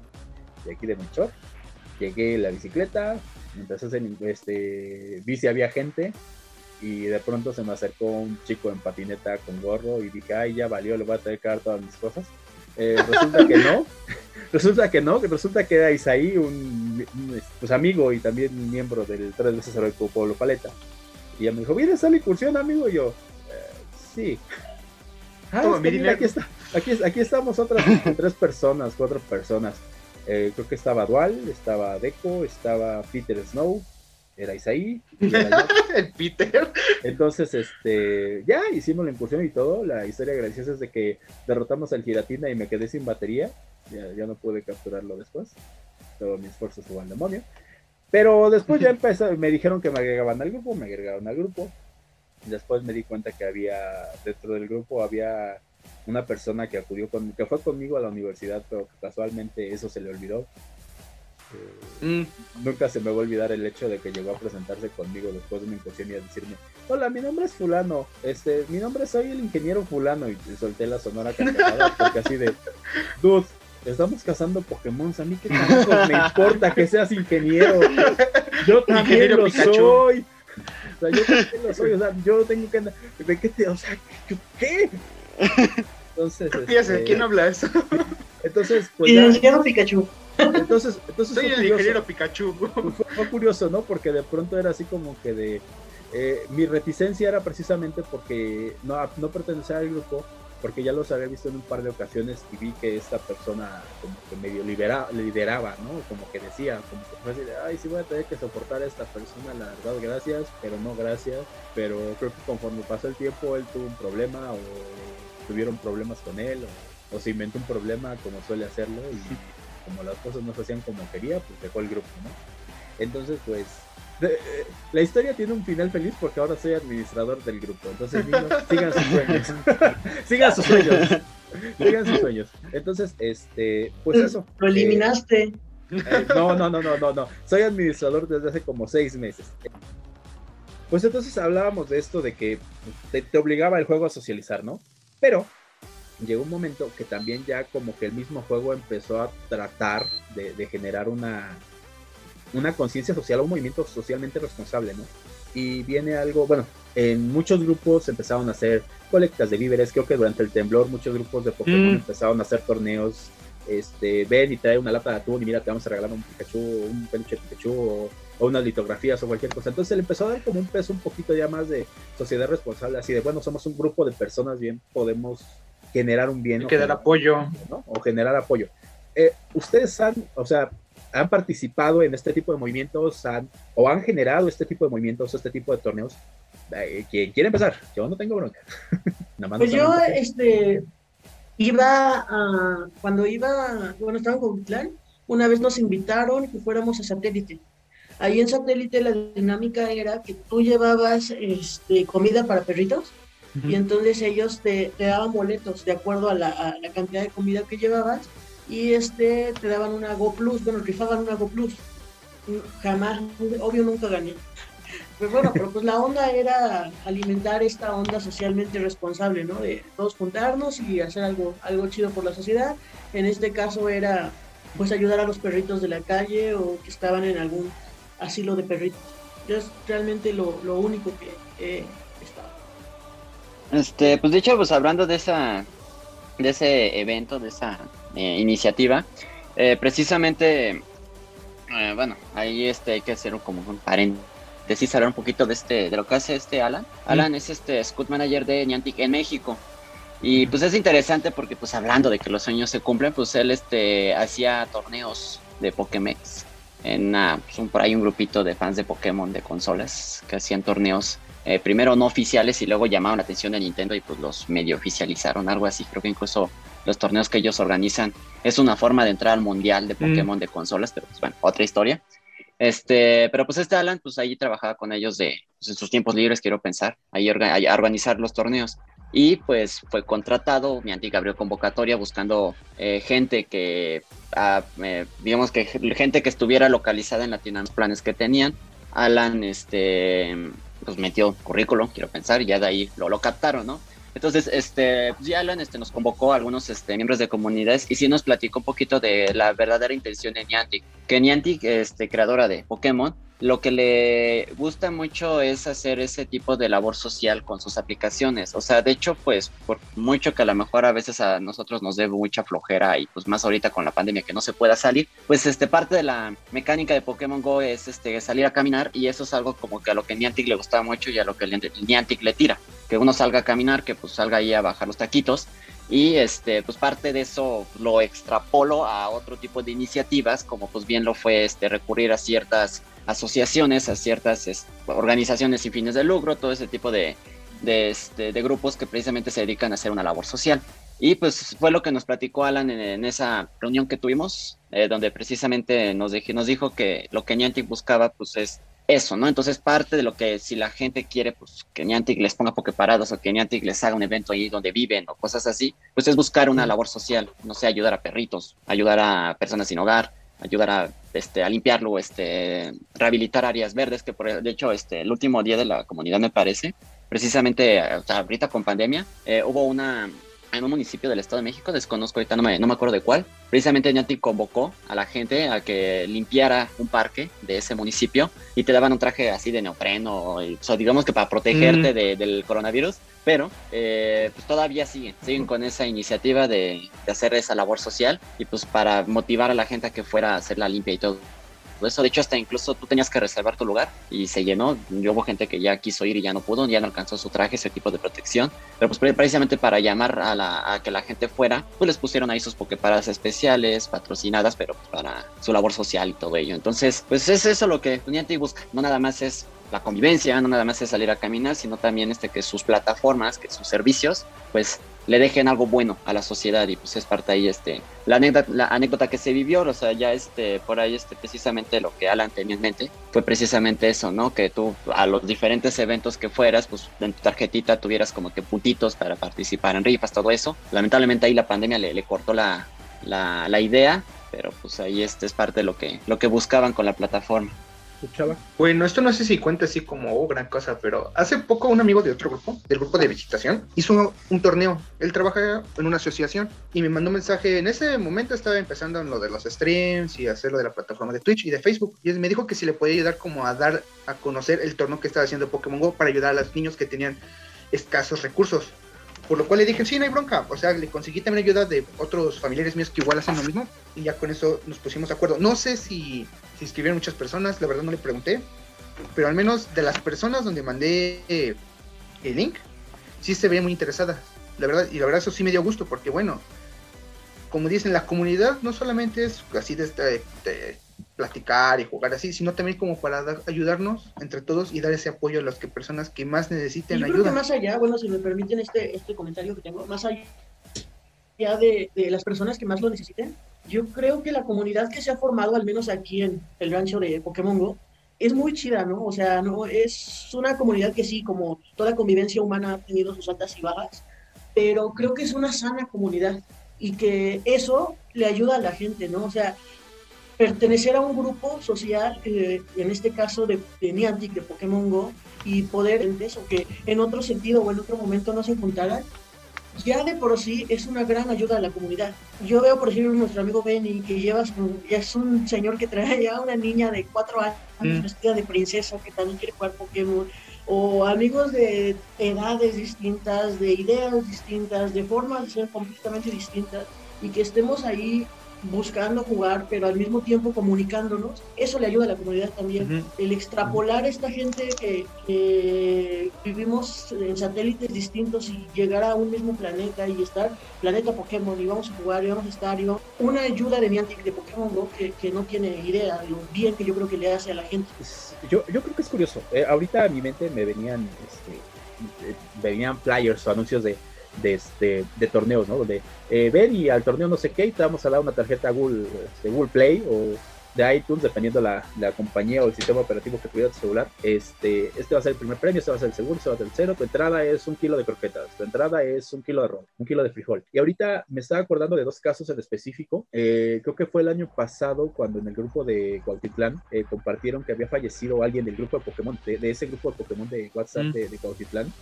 aquí de Melchor. Llegué en la bicicleta, entonces en bici había gente, y de pronto se me acercó un chico en patineta con gorro, y dije, ay, ya valió, le voy a tener que dar todas mis cosas. Resulta que era Isaí, un pues, amigo y también miembro del 3 veces heroico Pueblo Paleta. Y ella me dijo, ¿vienes a la incursión, amigo? Y yo, sí. Ah, es que mira, aquí estamos otras 3 personas, 4 personas. Creo que estaba Dual, estaba Deco, estaba Peter Snow, era Isaí. El Peter. Entonces, ya hicimos la incursión y todo. La historia graciosa es de que derrotamos al Giratina y me quedé sin batería. Ya no pude capturarlo después. Todo mi esfuerzo se fue al demonio. Pero después ya empezó, me dijeron que me agregaron al grupo. Después me di cuenta que había, dentro del grupo había una persona que acudió que fue conmigo a la universidad, pero casualmente eso se le olvidó. Nunca se me va a olvidar el hecho de que llegó a presentarse conmigo después de mi incursión y a decirme, hola, mi nombre es fulano, mi nombre soy el ingeniero fulano, y solté la sonora carcajada porque así de, dude, estamos cazando Pokémon, a mí qué carajo me importa que seas ingeniero, yo también lo soy, o sea, yo también lo soy, o sea, yo tengo que andar, o sea, ¿qué? Entonces, ¿quién habla eso? Entonces, pues, y el ingeniero Pikachu. Entonces soy el ingeniero Pikachu. Fue curioso, ¿no? Porque de pronto era así como que mi reticencia era precisamente porque no pertenecía al grupo, porque ya los había visto en un par de ocasiones y vi que esta persona como que medio lideraba, ¿no? Como que decía, como que fue así de, ay, sí voy a tener que soportar a esta persona, la verdad, gracias, pero no gracias, pero creo que conforme pasó el tiempo él tuvo un problema o tuvieron problemas con él o se inventó un problema como suele hacerlo y como las cosas no se hacían como quería, pues dejó el grupo, ¿no? Entonces, pues, la historia tiene un final feliz porque ahora soy administrador del grupo. Entonces, niños, sigan sus sueños. Sigan sus sueños. Entonces, pues eso. Lo eliminaste. No. Soy administrador desde hace como 6 meses. Pues entonces hablábamos de esto, de que te obligaba el juego a socializar, ¿no? Pero llegó un momento que también ya como que el mismo juego empezó a tratar de generar una conciencia social, un movimiento socialmente responsable, ¿no? Y viene algo, bueno, en muchos grupos empezaron a hacer colectas de víveres, creo que durante el temblor muchos grupos de Pokémon empezaron a hacer torneos, ven y trae una lata de atún y mira, te vamos a regalar un Pikachu, un peluche de Pikachu o unas litografías o cualquier cosa. Entonces le empezó a dar como un peso un poquito ya más de sociedad responsable, así de, bueno, somos un grupo de personas, bien, podemos generar un bien. Hay que dar apoyo. ¿No? O generar apoyo. ¿Ustedes han participado en este tipo de movimientos o han generado este tipo de movimientos o este tipo de torneos? ¿Quién quiere empezar? Yo no tengo bronca. Pues yo cuando estaba en Cuautitlán, una vez nos invitaron que fuéramos a satélite. Ahí en Satélite la dinámica era que tú llevabas comida para perritos, uh-huh, y entonces ellos te daban boletos de acuerdo a la cantidad de comida que llevabas, y te daban una Go Plus, bueno, rifaban una Go Plus. Jamás, obvio, nunca gané. Pero bueno, pero pues la onda era alimentar esta onda socialmente responsable, ¿no? De todos juntarnos y hacer algo chido por la sociedad. En este caso era, pues, ayudar a los perritos de la calle o que estaban en algún asilo de perritos. Es realmente lo único que estaba. Pues de hecho, pues hablando de ese evento, de esa iniciativa, precisamente, bueno, ahí hay que hacer como un paréntesis. Decís hablar un poquito de lo que hace Alan. Alan es Scout Manager de Niantic en México. Y pues es interesante porque, pues, hablando de que los sueños se cumplen, pues él hacía torneos de Pokémex en por ahí un grupito de fans de Pokémon de consolas que hacían torneos primero no oficiales y luego llamaron la atención de Nintendo y pues los medio oficializaron, algo así. Creo que incluso los torneos que ellos organizan es una forma de entrar al mundial de Pokémon de consolas, pero pues bueno, otra historia. Pero pues Alan, pues ahí trabajaba con ellos en sus tiempos libres, quiero pensar, ahí a organizar los torneos. Y pues fue contratado, Niantic abrió convocatoria buscando gente que, digamos que gente que estuviera localizada en Latinoamérica, los planes que tenían. Alan, pues metió currículum, quiero pensar, y ya de ahí lo captaron, ¿no? Entonces, pues ya Alan nos convocó a algunos miembros de comunidades y sí nos platicó un poquito de la verdadera intención de Niantic. Que Niantic, creadora de Pokémon, lo que le gusta mucho es hacer ese tipo de labor social con sus aplicaciones. O sea, de hecho, pues, por mucho que a lo mejor a veces a nosotros nos dé mucha flojera y pues más ahorita con la pandemia que no se pueda salir, pues parte de la mecánica de Pokémon GO es salir a caminar, y eso es algo como que a lo que Niantic le gustaba mucho y a lo que Niantic le tira. Que uno salga a caminar, que pues salga ahí a bajar los taquitos, y pues parte de eso lo extrapolo a otro tipo de iniciativas, como pues bien lo fue recurrir a ciertas asociaciones, a ciertas organizaciones sin fines de lucro, todo ese tipo de grupos que precisamente se dedican a hacer una labor social. Y pues fue lo que nos platicó Alan en esa reunión que tuvimos, donde precisamente nos dijo que lo que Niantic buscaba pues es eso, ¿no? Entonces parte de lo que si la gente quiere pues que Niantic les ponga pokeparadas o que Niantic les haga un evento ahí donde viven o cosas así, pues es buscar una labor social, no sé, ayudar a perritos, ayudar a personas sin hogar, ayudar a limpiarlo, rehabilitar áreas verdes, que de hecho el último día de la comunidad, me parece, precisamente ahorita con pandemia, hubo en un municipio del Estado de México, desconozco ahorita, no me acuerdo de cuál, precisamente Niantic convocó a la gente a que limpiara un parque de ese municipio y te daban un traje así de neopreno, y, o sea, digamos que para protegerte del coronavirus, pero pues todavía siguen con esa iniciativa de hacer esa labor social y pues para motivar a la gente a que fuera a hacer la limpia y todo. Eso, de hecho, hasta incluso tú tenías que reservar tu lugar y se llenó. Yo hubo gente que ya quiso ir y ya no pudo, ya no alcanzó su traje, ese tipo de protección, pero pues precisamente para llamar a que la gente fuera, pues les pusieron ahí sus pokeparadas especiales, patrocinadas, pero pues para su labor social y todo ello. Entonces, pues es eso lo que Niantic busca, no nada más es la convivencia, no nada más es salir a caminar, sino también que sus plataformas, que sus servicios, pues le dejen algo bueno a la sociedad. Y pues es parte ahí la anécdota que se vivió, o sea, ya por ahí precisamente lo que Alan tenía en mente fue precisamente eso, ¿no? Que tú a los diferentes eventos que fueras, pues en tu tarjetita tuvieras como que puntitos para participar en rifas, todo eso. Lamentablemente ahí la pandemia le cortó la idea, pero pues ahí es parte de lo que buscaban con la plataforma. Chava. Bueno, esto no sé si cuenta así como gran cosa, pero hace poco un amigo de otro grupo, del grupo de visitación, hizo un torneo. Él trabaja en una asociación y me mandó un mensaje. En ese momento estaba empezando en lo de los streams y hacer lo de la plataforma de Twitch y de Facebook. Y él me dijo que si le podía ayudar como a dar a conocer el torneo que estaba haciendo Pokémon GO para ayudar a los niños que tenían escasos recursos. Por lo cual le dije, sí, no hay bronca. O sea, le conseguí también ayuda de otros familiares míos que igual hacen lo mismo. Y ya con eso nos pusimos de acuerdo. No sé si escribieron muchas personas, la verdad no le pregunté. Pero al menos de las personas donde mandé el link, sí se veían muy interesadas. La verdad eso sí me dio gusto porque, bueno, como dicen, la comunidad no solamente es así de platicar y jugar así, sino también como para ayudarnos entre todos y dar ese apoyo a las personas que más necesiten ayuda. Yo creo que más allá, bueno, si me permiten este comentario que tengo, más allá de las personas que más lo necesiten, yo creo que la comunidad que se ha formado, al menos aquí en el rancho de Pokémon GO, es muy chida, ¿no? O sea, no es una comunidad que sí, como toda convivencia humana, ha tenido sus altas y bajas, pero creo que es una sana comunidad y que eso le ayuda a la gente, ¿no? O sea, pertenecer a un grupo social, en este caso de Niantic, de Pokémon GO, y poder, o que en otro sentido o en otro momento no se juntaran, ya de por sí es una gran ayuda a la comunidad. Yo veo, por ejemplo, nuestro amigo Benny, que es un señor que trae a una niña de 4 años vestida de princesa que también quiere jugar Pokémon, o amigos de edades distintas, de ideas distintas, de formas de ser completamente distintas, y que estemos ahí buscando jugar, pero al mismo tiempo comunicándonos. Eso le ayuda a la comunidad también. El extrapolar a esta gente que vivimos en satélites distintos y llegar a un mismo planeta y estar, planeta Pokémon, y vamos a jugar, y vamos a estar, y vamos... Una ayuda de Niantic, de Pokémon GO, que no tiene idea de lo bien que yo creo que le hace a la gente. Yo creo que es curioso. Ahorita a mi mente me venían, venían flyers o anuncios de torneos, ¿no? Donde ven y al torneo no sé qué y te vamos a dar una tarjeta Google Play o de iTunes, dependiendo la compañía o el sistema operativo que tuviera tu celular. Este va a ser el primer premio, este va a ser el segundo, este va a ser el tercero. Tu entrada es 1 kilo de croquetas, tu entrada es 1 kilo de arroz, 1 kilo de frijol. Y ahorita me estaba acordando de 2 casos en específico. Creo que fue el año pasado cuando en el grupo de Cuautitlán compartieron que había fallecido alguien del grupo de Pokémon, de ese grupo de Pokémon de WhatsApp de Cuautitlán,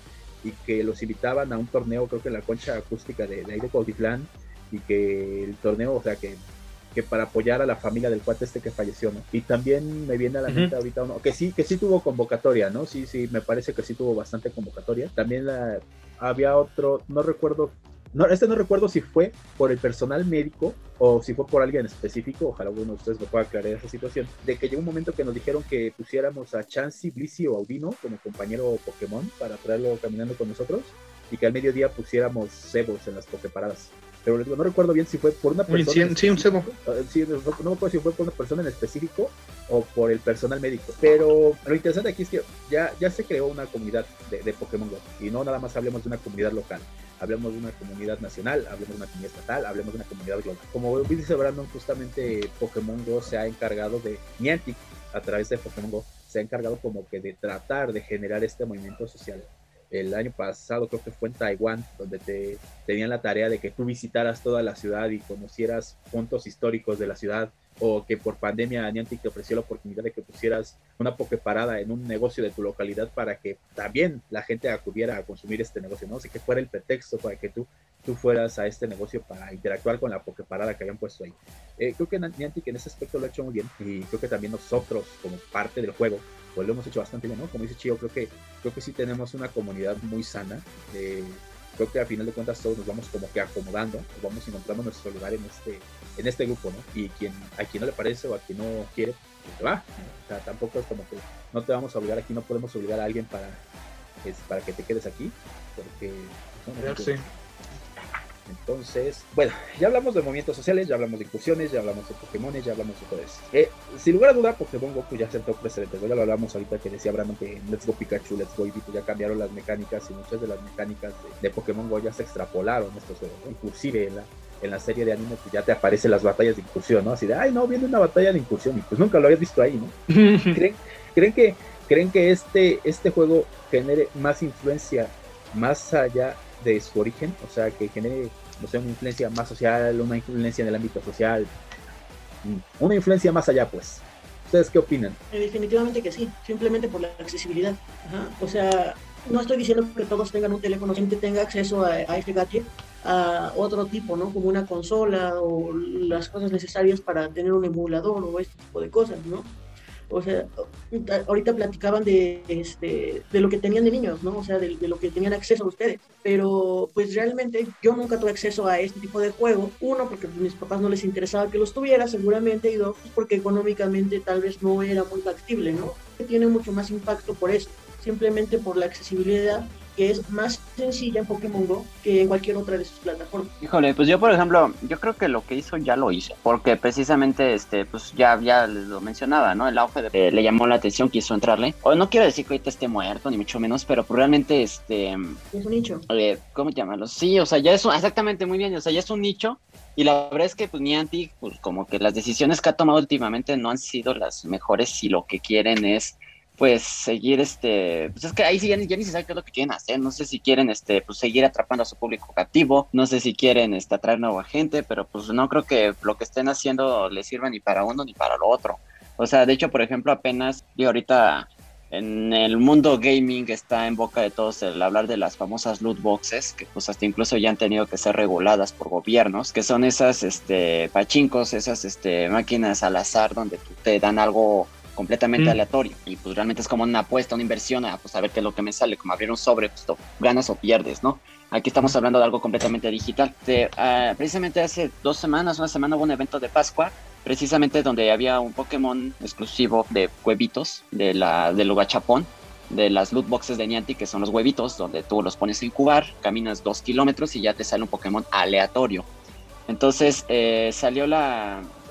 y que los invitaban a un torneo, creo que en la concha acústica de ahí de Cuautitlán, y que el torneo, o sea, que para apoyar a la familia del cuate que falleció, ¿no? Y también me viene a la mente ahorita uno, que sí tuvo convocatoria, ¿no? Sí, me parece que sí tuvo bastante convocatoria. También había otro, no recuerdo si fue por el personal médico o si fue por alguien específico, ojalá uno de ustedes me pueda aclarar esa situación, de que llegó un momento que nos dijeron que pusiéramos a Chansey, Blissey o Audino como compañero Pokémon para traerlo caminando con nosotros y que al mediodía pusiéramos cebos en las pokeparadas. Pero no recuerdo bien si fue por una persona... Sí, un cebo. Sí, no me acuerdo si fue por una persona en específico o por el personal médico. Pero lo interesante aquí es que ya se creó una comunidad de Pokémon GO. Y no nada más hablemos de una comunidad local. Hablemos de una comunidad nacional, hablemos de una comunidad estatal, hablemos de una comunidad global. Como dice Brandon, justamente Pokémon GO se ha encargado de... Niantic, a través de Pokémon GO, se ha encargado como que de tratar de generar este movimiento social. El año pasado creo que fue en Taiwán, donde te tenían la tarea de que tú visitaras toda la ciudad y conocieras puntos históricos de la ciudad, o que por pandemia Niantic te ofreció la oportunidad de que pusieras una pokeparada en un negocio de tu localidad para que también la gente acudiera a consumir este negocio, ¿no? O sea, que fuera el pretexto para que tú fueras a este negocio para interactuar con la pokeparada que habían puesto ahí. Creo que Niantic en ese aspecto lo ha hecho muy bien, y creo que también nosotros como parte del juego pues lo hemos hecho bastante bien, ¿no? Como dice Chio, creo que sí tenemos una comunidad muy sana. Creo que al final de cuentas todos nos vamos como que acomodando, nos vamos encontrando nuestro lugar en este grupo, ¿no? Y a quien no le parece o a quien no quiere, pues se va. O sea, tampoco es como que no te vamos a obligar aquí, no podemos obligar a alguien para que te quedes aquí, porque... ¿no? Sí. Entonces, bueno, ya hablamos de movimientos sociales, ya hablamos de incursiones, ya hablamos de Pokémones, ya hablamos de todo eso. Sin lugar a duda, Pokémon GO ya sentó precedentes, ¿no? Ya lo hablamos ahorita que decía Brandon que en Let's Go Pikachu, Let's Go Eevee ya cambiaron las mecánicas, y muchas de las mecánicas de Pokémon GO ya se extrapolaron estos juegos, ¿no? Inclusive en la serie de anime pues ya te aparecen las batallas de incursión, ¿no? Así de, ay no, viene una batalla de incursión y pues nunca lo habías visto ahí, ¿no? ¿Creen que este juego genere más influencia más allá de su origen? O sea, que genere, no sé, una influencia más social, una influencia en el ámbito social, una influencia más allá, pues. ¿Ustedes qué opinan? Definitivamente que sí, simplemente por la accesibilidad. Ajá. O sea, no estoy diciendo que todos tengan un teléfono, gente tenga acceso a este gadget, a otro tipo, ¿no? Como una consola o las cosas necesarias para tener un emulador o este tipo de cosas, ¿no? O sea, ahorita platicaban de lo que tenían de niños, ¿no? O sea, de lo que tenían acceso a ustedes. Pero, pues, realmente, yo nunca tuve acceso a este tipo de juego. Uno, porque a mis papás no les interesaba que los tuviera, seguramente. Y dos, porque económicamente tal vez no era muy factible, ¿no? Tiene mucho más impacto por eso. Simplemente por la accesibilidad que es más sencilla en Pokémon Go que en cualquier otra de sus plataformas. Híjole, pues yo por ejemplo, yo creo que lo que hizo ya lo hizo, porque precisamente pues ya les lo mencionaba, ¿no? El auge le llamó la atención, quiso entrarle. O no quiero decir que ahorita esté muerto, ni mucho menos, pero realmente es un nicho. ¿Cómo llamarlo? Sí, o sea, ya es exactamente, muy bien, o sea, ya es un nicho. Y la verdad es que pues Niantic, pues como que las decisiones que ha tomado últimamente no han sido las mejores, si lo que quieren es pues seguir pues es que ahí sí ya ni se sabe qué es lo que quieren hacer. No sé si quieren pues seguir atrapando a su público cativo, no sé si quieren atraer nueva gente, pero pues no creo que lo que estén haciendo les sirva ni para uno ni para lo otro. O sea, de hecho, por ejemplo, apenas y ahorita en el mundo gaming está en boca de todos el hablar de las famosas loot boxes, que pues hasta incluso ya han tenido que ser reguladas por gobiernos, que son esas pachincos, esas máquinas al azar donde te dan algo completamente aleatorio, y pues realmente es como una apuesta, una inversión a pues a ver qué es lo que me sale, como abrir un sobre, pues ganas o pierdes, ¿no? Aquí estamos hablando de algo completamente digital. Precisamente hace 2 semanas, una semana, hubo un evento de Pascua, precisamente donde había un Pokémon exclusivo de huevitos, del gachapón, de las loot boxes de Niantic, que son los huevitos, donde tú los pones a incubar, caminas 2 kilómetros y ya te sale un Pokémon aleatorio. Entonces salió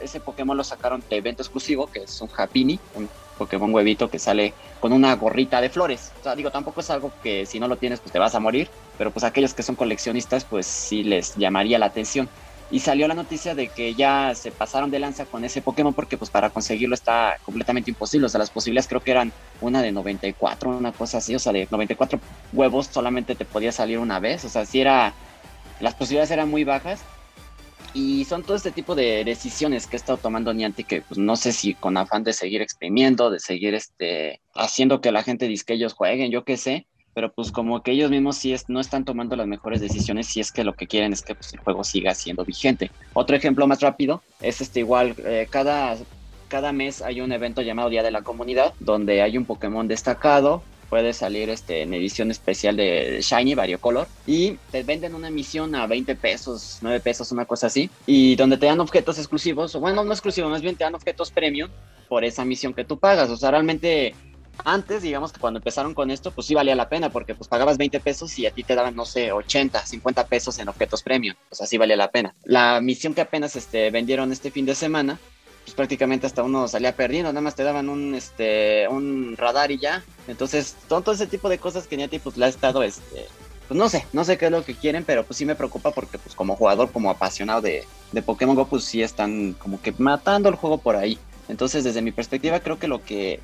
ese Pokémon, lo sacaron de evento exclusivo, que es un Japini, un Pokémon huevito que sale con una gorrita de flores. O sea, digo, tampoco es algo que si no lo tienes pues te vas a morir, pero pues aquellos que son coleccionistas pues sí les llamaría la atención. Y salió la noticia de que ya se pasaron de lanza con ese Pokémon, porque pues para conseguirlo está completamente imposible. O sea, las posibilidades creo que eran una de 94, una cosa así. O sea, de 94 huevos solamente te podía salir una vez. O sea, sí las posibilidades eran muy bajas. Y son todo este tipo de decisiones que ha estado tomando Niantic, que pues no sé si con afán de seguir exprimiendo, de seguir haciendo que la gente dizque ellos jueguen, yo qué sé, pero pues como que ellos mismos sí no están tomando las mejores decisiones, si es que lo que quieren es que pues el juego siga siendo vigente. Otro ejemplo más rápido es igual, cada mes hay un evento llamado Día de la Comunidad, donde hay un Pokémon destacado. Puede salir en edición especial de Shiny, variocolor, y te venden una misión a 20 pesos, 9 pesos, una cosa así, y donde te dan objetos exclusivos, o bueno, no exclusivos, más bien te dan objetos premium por esa misión que tú pagas. O sea, realmente antes, digamos que cuando empezaron con esto, pues sí valía la pena, porque pues pagabas 20 pesos y a ti te daban, no sé, 80, 50 pesos en objetos premium, pues así valía la pena. La misión que apenas vendieron este fin de semana, pues prácticamente hasta uno salía perdiendo, nada más te daban un radar y ya. Entonces, todo ese tipo de cosas que Niantic pues la ha estado, pues no sé qué es lo que quieren, pero pues sí me preocupa, porque pues como jugador, como apasionado de Pokémon Go, pues sí están como que matando el juego por ahí. Entonces, desde mi perspectiva, creo que lo que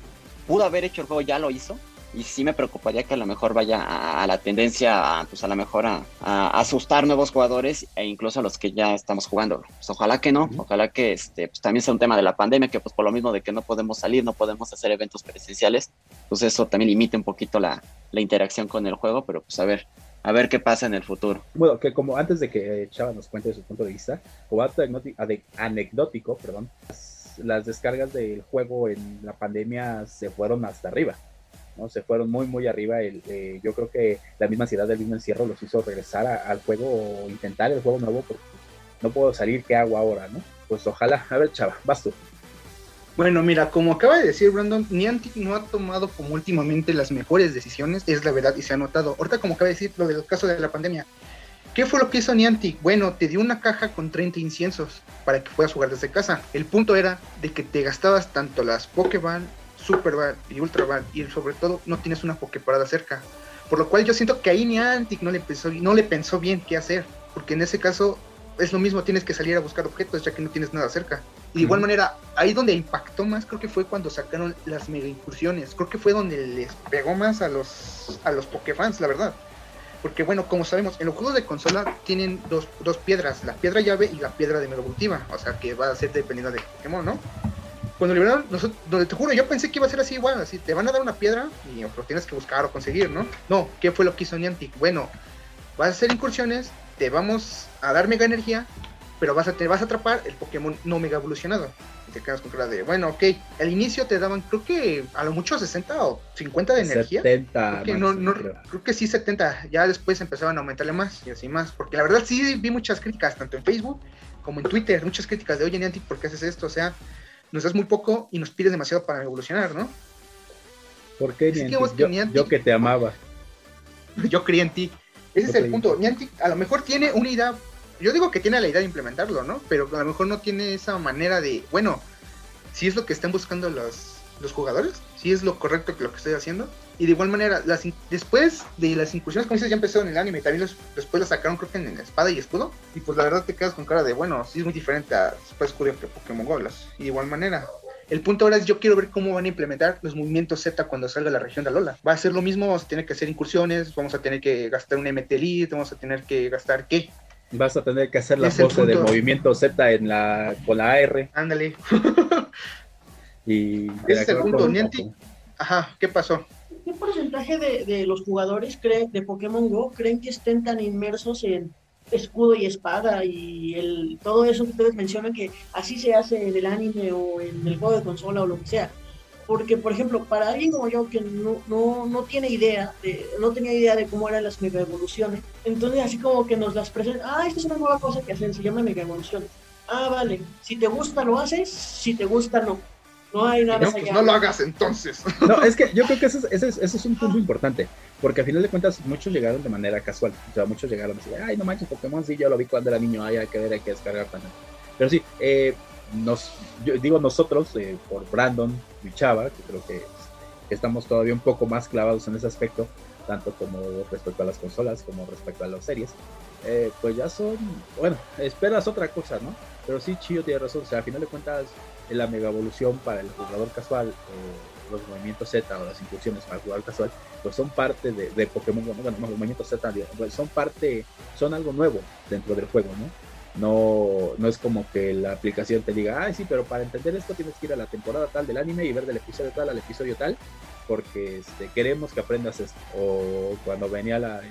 pudo haber hecho el juego ya lo hizo, y sí me preocuparía que a lo mejor vaya a la tendencia, pues a lo mejor a asustar nuevos jugadores e incluso a los que ya estamos jugando. Pues ojalá que no, ojalá que pues también sea un tema de la pandemia, que pues por lo mismo de que no podemos salir, no podemos hacer eventos presenciales, pues eso también limite un poquito la interacción con el juego, pero pues a ver qué pasa en el futuro. Bueno, que como antes de que Chava nos cuente su punto de vista, como anecdótico, perdón, las descargas del juego en la pandemia se fueron hasta arriba, ¿no? Se fueron muy, muy arriba. Yo creo que la misma ansiedad del mismo encierro los hizo regresar al juego, o intentar el juego nuevo, porque no puedo salir, ¿qué hago ahora, no? Pues ojalá. A ver, Chava, vas tú. Bueno, mira, como acaba de decir Brandon, Niantic no ha tomado como últimamente las mejores decisiones, es la verdad, y se ha notado. Ahorita, como acaba de decir, lo del caso de la pandemia. ¿Qué fue lo que hizo Niantic? Bueno, te dio una caja con 30 inciensos para que puedas jugar desde casa. El punto era de que te gastabas tanto las Pokéball, Superball y Ultraball, y sobre todo no tienes una Poképarada cerca, por lo cual yo siento que ahí Niantic no le pensó bien qué hacer, porque en ese caso es lo mismo, tienes que salir a buscar objetos ya que no tienes nada cerca. Y de igual manera, ahí donde impactó más creo que fue cuando sacaron las mega incursiones, creo que fue donde les pegó más a los Pokéfans, la verdad, porque bueno, como sabemos, en los juegos de consola tienen dos piedras, la piedra llave y la piedra de mega evolutiva, o sea que va a ser dependiendo del Pokémon, ¿no? Cuando liberaron, te juro, yo pensé que iba a ser así igual, así, te van a dar una piedra y lo tienes que buscar o conseguir, ¿no? No, ¿qué fue lo que hizo Niantic? Bueno, vas a hacer incursiones, te vamos a dar mega energía, pero vas a atrapar el Pokémon no mega evolucionado. Y te quedas con cara de, bueno, ok, al inicio te daban, creo que a lo mucho 60 o 50 de energía. 70. Creo que sí, 70, ya después empezaban a aumentarle más y así más, porque la verdad sí vi muchas críticas, tanto en Facebook como en Twitter, muchas críticas de, oye Niantic, ¿por qué haces esto? O sea, nos das muy poco y nos pides demasiado para evolucionar, ¿no? ¿Por qué, Niantic? Yo que te amaba. yo creí en ti. Ese es el punto. Niantic a lo mejor tiene una idea, yo digo que tiene la idea de implementarlo, ¿no? Pero a lo mejor no tiene esa manera de, bueno, si es lo que están buscando los jugadores, si es lo correcto que lo que estoy haciendo. Y de igual manera, después de las incursiones, como dices, ya empezó en el anime, también después las sacaron, creo que en Espada y Escudo, y pues la verdad te quedas con cara de, bueno, sí es muy diferente a Espada y Escudo que Pokémon GO, y de igual manera. El punto ahora es, yo quiero ver cómo van a implementar los movimientos Z cuando salga la región de Alola. Va a ser lo mismo, vamos a tener que hacer incursiones, vamos a tener que gastar un MT Elite, vamos a tener que gastar, ¿qué? Vas a tener que hacer la pose del movimiento Z en la, con la AR. Ándale. Y ese es el punto, Niantic. Ajá, ¿qué pasó? ¿Qué porcentaje de los jugadores de Pokémon GO creen que estén tan inmersos en Escudo y Espada y todo eso que ustedes mencionan, que así se hace en el anime o en el juego de consola o lo que sea? Porque, por ejemplo, para alguien como yo que no tenía idea de cómo eran las mega evoluciones, entonces así como que nos las presentan, esta es una nueva cosa que hacen, se llama mega evoluciones. Vale, si te gusta lo haces, si te gusta no. No hay nada más allá. Pues no lo hagas entonces. No, es que yo creo que eso es un punto importante, porque a final de cuentas muchos llegaron de manera casual, o sea, muchos llegaron así, no manches, Pokémon sí, yo lo vi cuando era niño, hay que ver, hay que descargar para nada. Pero sí, nosotros, por Brandon y Chava, que creo que estamos todavía un poco más clavados en ese aspecto, tanto como respecto a las consolas, como respecto a las series, pues ya son, bueno, esperas otra cosa, ¿no? Pero sí, Chío tiene razón, o sea, a final de cuentas, la mega evolución para el jugador casual, los movimientos Z o las incursiones para el jugador casual, pues son parte de Pokémon GO, ¿no? Bueno, los movimientos Z pues son algo nuevo dentro del juego, ¿no? No es como que la aplicación te diga, sí, pero para entender esto tienes que ir a la temporada tal del anime y ver del episodio tal al episodio tal, porque queremos que aprendas esto. O cuando venía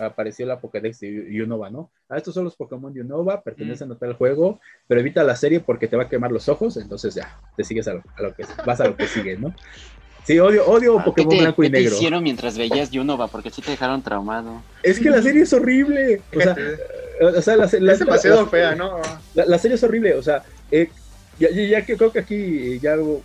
apareció la Pokédex de Unova, ¿no? Estos son los Pokémon de Unova, pertenecen a tal juego, pero evita la serie porque te va a quemar los ojos, entonces ya, te sigues a lo que sigue, ¿no? Sí, odio Pokémon Blanco y Negro. ¿Qué te hicieron mientras veías Unova? Porque sí te dejaron traumado. Es que la serie es horrible, o sea la es demasiado fea, ¿no? La serie es horrible, o sea, ya que creo que aquí ya hago,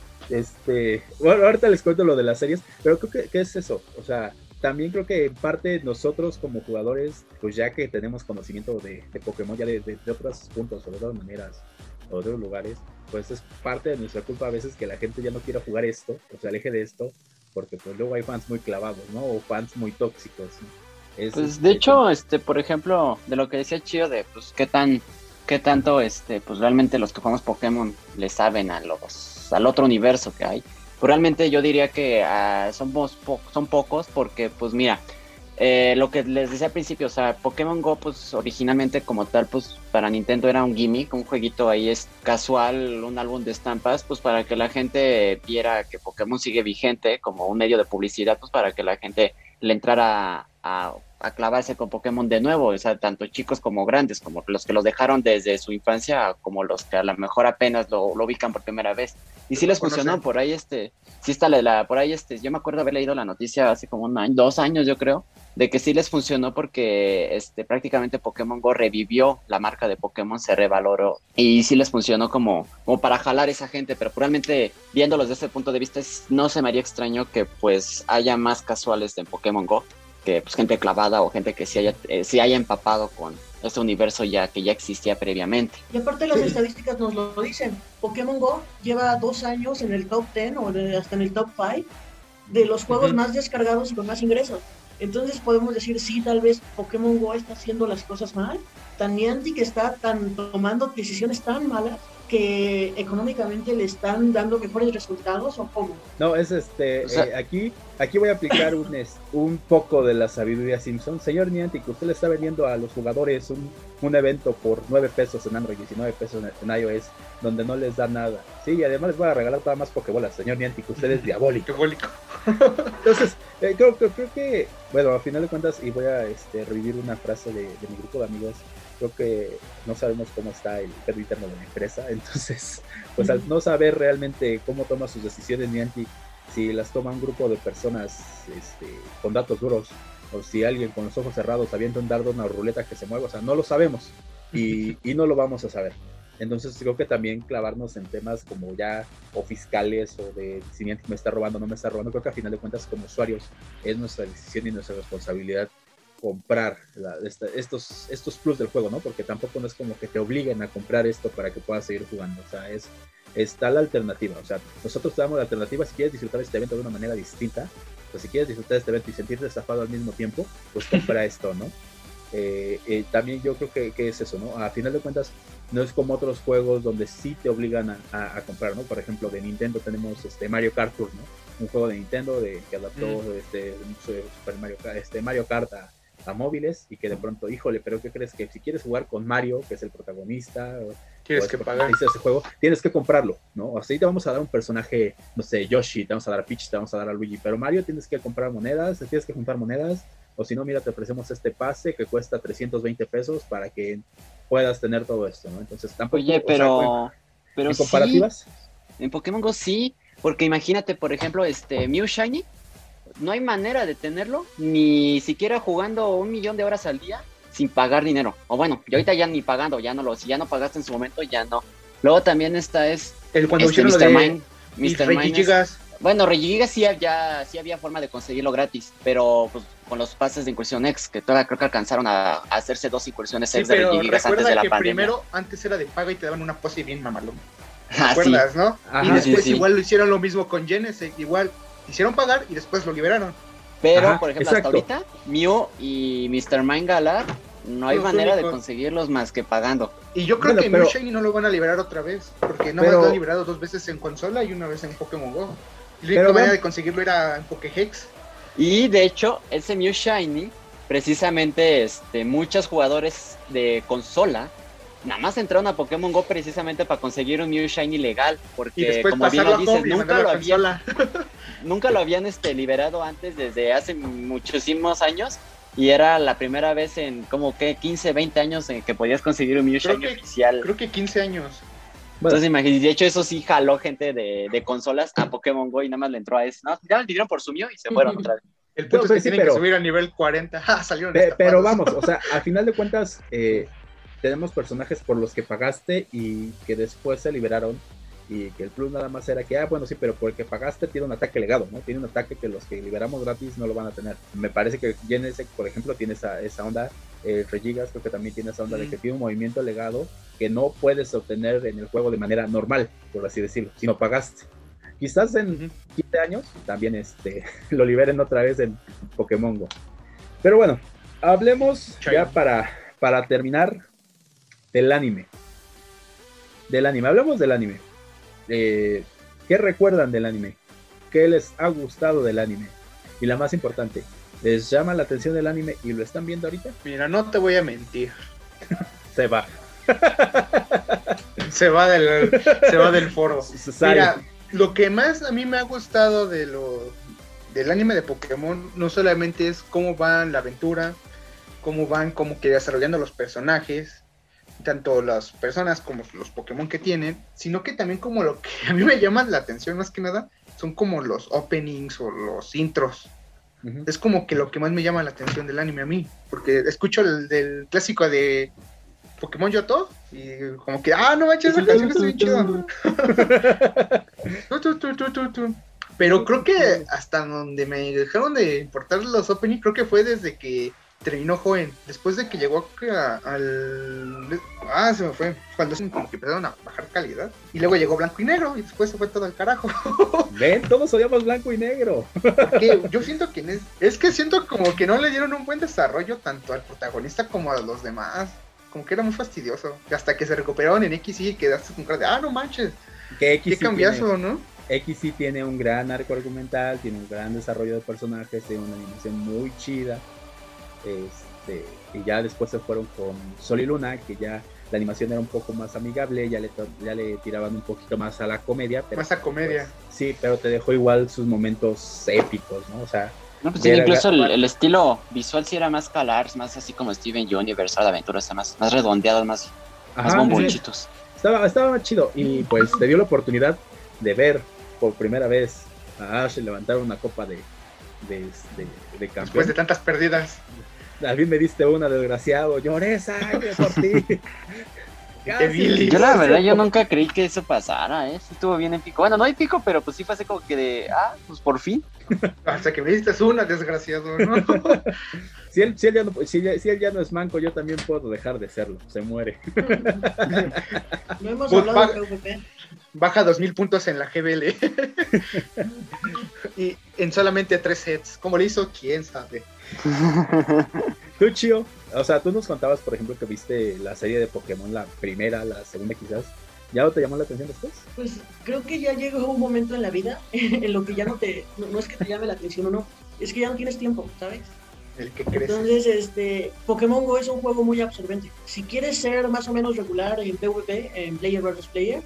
bueno, ahorita les cuento lo de las series, pero creo que es eso, o sea, también creo que en parte nosotros como jugadores, pues ya que tenemos conocimiento de Pokémon, ya de otros puntos o de otras maneras o de otros lugares, pues es parte de nuestra culpa a veces que la gente ya no quiera jugar esto, o se aleje de esto, porque pues luego hay fans muy clavados, ¿no? O fans muy tóxicos, ¿no? Pues de hecho, por ejemplo, de lo que decía Chío de, pues, qué tanto, pues realmente los que jugamos Pokémon le saben a al otro universo que hay. Pues realmente yo diría que son pocos, porque pues mira, lo que les decía al principio, o sea, Pokémon GO pues originalmente como tal pues para Nintendo era un gimmick, un jueguito ahí es casual, un álbum de estampas, pues para que la gente viera que Pokémon sigue vigente como un medio de publicidad, pues para que la gente le entrara a clavarse con Pokémon de nuevo, o sea, tanto chicos como grandes, como los que los dejaron desde su infancia, como los que a lo mejor apenas lo ubican por primera vez. Y sí les funcionó, por ahí sí está por ahí yo me acuerdo haber leído la noticia hace como 2 años yo creo, de que sí les funcionó porque prácticamente Pokémon GO revivió la marca de Pokémon, se revaloró y sí les funcionó como para jalar a esa gente, pero realmente viéndolos desde ese punto de vista no se me haría extraño que pues haya más casuales en Pokémon GO. Que, pues, gente clavada o gente que se haya empapado con este universo ya que ya existía previamente. Y aparte las estadísticas nos lo dicen. Pokémon GO lleva 2 años en el top 10 o hasta en el top 5 de los juegos más descargados y con más ingresos. Entonces podemos decir, sí, tal vez Pokémon GO está haciendo las cosas mal. Tan Niantic está tomando decisiones tan malas que económicamente le están dando mejores resultados, ¿o cómo? No, es o sea, aquí voy a aplicar un poco de la sabiduría Simpson. Señor Niantic, usted le está vendiendo a los jugadores un evento por 9 pesos en Android y 19 pesos en iOS, donde no les da nada. Sí, y además les voy a regalar todas más Pokébolas. Señor Niantic, usted es diabólico. Entonces, creo que, bueno, a final de cuentas, y voy a revivir una frase de mi grupo de amigos, creo que no sabemos cómo está el perro interno de la empresa, entonces, pues al no saber realmente cómo toma sus decisiones Niantic, si las toma un grupo de personas con datos duros, o si alguien con los ojos cerrados avienta un dardo, una ruleta que se mueva, o sea, no lo sabemos y no lo vamos a saber. Entonces creo que también clavarnos en temas como ya o fiscales o de si me está robando o no me está robando, creo que al final de cuentas como usuarios es nuestra decisión y nuestra responsabilidad comprar estos plus del juego, ¿no? Porque tampoco no es como que te obliguen a comprar esto para que puedas seguir jugando, o sea, está la alternativa, o sea, nosotros te damos la alternativa. Si quieres disfrutar este evento de una manera distinta, pues si quieres disfrutar este evento y sentirte estafado al mismo tiempo, pues compra esto, ¿no? También yo creo que es eso, ¿no? A final de cuentas, no es como otros juegos donde sí te obligan a comprar, ¿no? Por ejemplo, de Nintendo tenemos Mario Kart Tour, ¿no? Un juego de Nintendo que adaptó Mario Kart a móviles, y que de pronto, híjole, pero ¿qué crees? Que si quieres jugar con Mario, que es el protagonista, tienes que pagar ese juego, tienes que comprarlo, ¿no? Así te vamos a dar un personaje, no sé, Yoshi, te vamos a dar a Peach, te vamos a dar a Luigi, pero Mario tienes que comprar monedas, tienes que juntar monedas, o si no, mira, te ofrecemos este pase que cuesta 320 pesos para que puedas tener todo esto, ¿no? Entonces tampoco... Oye, pero... O sea, pero ¿en comparativas? Sí, en Pokémon GO sí, porque imagínate, por ejemplo, Mew Shiny, no hay manera de tenerlo, ni siquiera jugando 1,000,000 de horas al día sin pagar dinero. O bueno, yo ahorita ya ni pagando, ya no lo, si ya no pagaste en su momento, ya no. Luego también esta es cuando Mr. Mime. Regigigas. Bueno, Regigigas sí había forma de conseguirlo gratis, pero pues con los pases de incursión X, que todavía creo que alcanzaron a hacerse 2 incursiones X de Regigigas antes de la pandemia. Primero, antes era de paga y te daban una pose bien mamalón. ¿Recuerdas, no? Ajá, y después igual lo hicieron lo mismo con Genesect, igual... Hicieron pagar y después lo liberaron. Pero, ajá, por ejemplo, hasta ahorita, Mew y Mr. Mime Galar, no hay manera de conseguirlos más que pagando. Y yo creo que Mew Shiny no lo van a liberar otra vez, porque no lo han liberado 2 veces en consola y una vez en Pokémon GO. Y la única manera de conseguirlo era en Pokéhex. Y de hecho, ese Mew Shiny, precisamente muchos jugadores de consola nada más entraron a Pokémon GO precisamente para conseguir un Mew Shiny legal, porque como bien lo dices, nunca lo habían liberado antes desde hace muchísimos años, y era la primera vez en 15, 20 años en que podías conseguir un Mew Shiny oficial. Creo que 15 años. Entonces imagínate, de hecho eso sí jaló gente de consolas a Pokémon GO y nada más le entró a eso. No, ya le dieron por su mío y se fueron otra vez. El punto es que tienen que subir al nivel 40. ¡Ah, salieron estafados! Pero vamos, o sea, al final de cuentas tenemos personajes por los que pagaste y que después se liberaron. Y que el plus nada más era que, bueno, sí, pero porque pagaste tiene un ataque legado, ¿no? Tiene un ataque que los que liberamos gratis no lo van a tener. Me parece que Genesect, por ejemplo, tiene esa onda. Regigigas creo que también tiene esa onda de que tiene un movimiento legado que no puedes obtener en el juego de manera normal, por así decirlo, si no pagaste. Quizás en 15 años también lo liberen otra vez en Pokémon GO. Pero bueno, hablemos ya para terminar del anime. Hablemos del anime. ¿Qué recuerdan del anime? ¿Qué les ha gustado del anime? Y la más importante, ¿les llama la atención del anime y lo están viendo ahorita? Mira, no te voy a mentir. Se va. Se va del foro. Mira, lo que más a mí me ha gustado del anime de Pokémon no solamente es cómo van la aventura, cómo que desarrollando los personajes, tanto las personas como los Pokémon que tienen, sino que también como lo que a mí me llama la atención más que nada son como los openings o los intros. Uh-huh. Es como que lo que más me llama la atención del anime a mí, porque escucho el del clásico de Pokémon Yoto y como que, no manches, esa canción está bien chida. Pero creo que hasta donde me dejaron de importar los openings, creo que fue desde que terminó Joven, después de que llegó al... se me fue. Cuando como que empezaron a bajar calidad. Y luego llegó Blanco y Negro y después se fue todo al carajo. Ven, todos odiamos Blanco y Negro. Porque yo siento que... Es que siento como que no le dieron un buen desarrollo tanto al protagonista como a los demás. Como que era muy fastidioso. Hasta que se recuperaron en XY y quedaste con cara de... no manches. Qué cambiazo, ¿no? XY tiene un gran arco argumental, tiene un gran desarrollo de personajes, tiene una animación muy chida. Y ya después se fueron con Sol y Luna, que ya la animación era un poco más amigable, ya le tiraban un poquito más a la comedia, pero más a comedia, pues, sí, pero te dejó igual sus momentos épicos, ¿no? O sea, no, pues sí, incluso el estilo visual sí era más Galar, más así como Steven Universe, de aventuras, o sea, más redondeados, más bomboncitos, sí. Estaba más chido, y pues te dio la oportunidad de ver por primera vez a Ash levantar una copa de campeón después de tantas perdidas. Al fin me diste una, desgraciado. Lloré sangre por ti. Billy. Yo la verdad, yo nunca creí que eso pasara, ¿eh? Sí estuvo bien épico. Bueno, no hay pico, pero pues sí fue así como que de, pues por fin. Hasta que me diste una, desgraciado, ¿no? si él ya no es manco, yo también puedo dejar de serlo. Se muere. No hemos hablado de PvP. Baja 2000 puntos en la GBL. Y en solamente 3 sets. ¿Cómo le hizo? ¿Quién sabe? Tú, Chio, o sea, tú nos contabas, por ejemplo, que viste la serie de Pokémon, la primera, la segunda quizás. ¿Ya no te llamó la atención después? Pues creo que ya llegó un momento en la vida en lo que ya no es que te llame la atención o no, es que ya no tienes tiempo, ¿sabes? El que crece. Entonces, Pokémon Go es un juego muy absorbente. Si quieres ser más o menos regular en PvP, en Player vs. Player,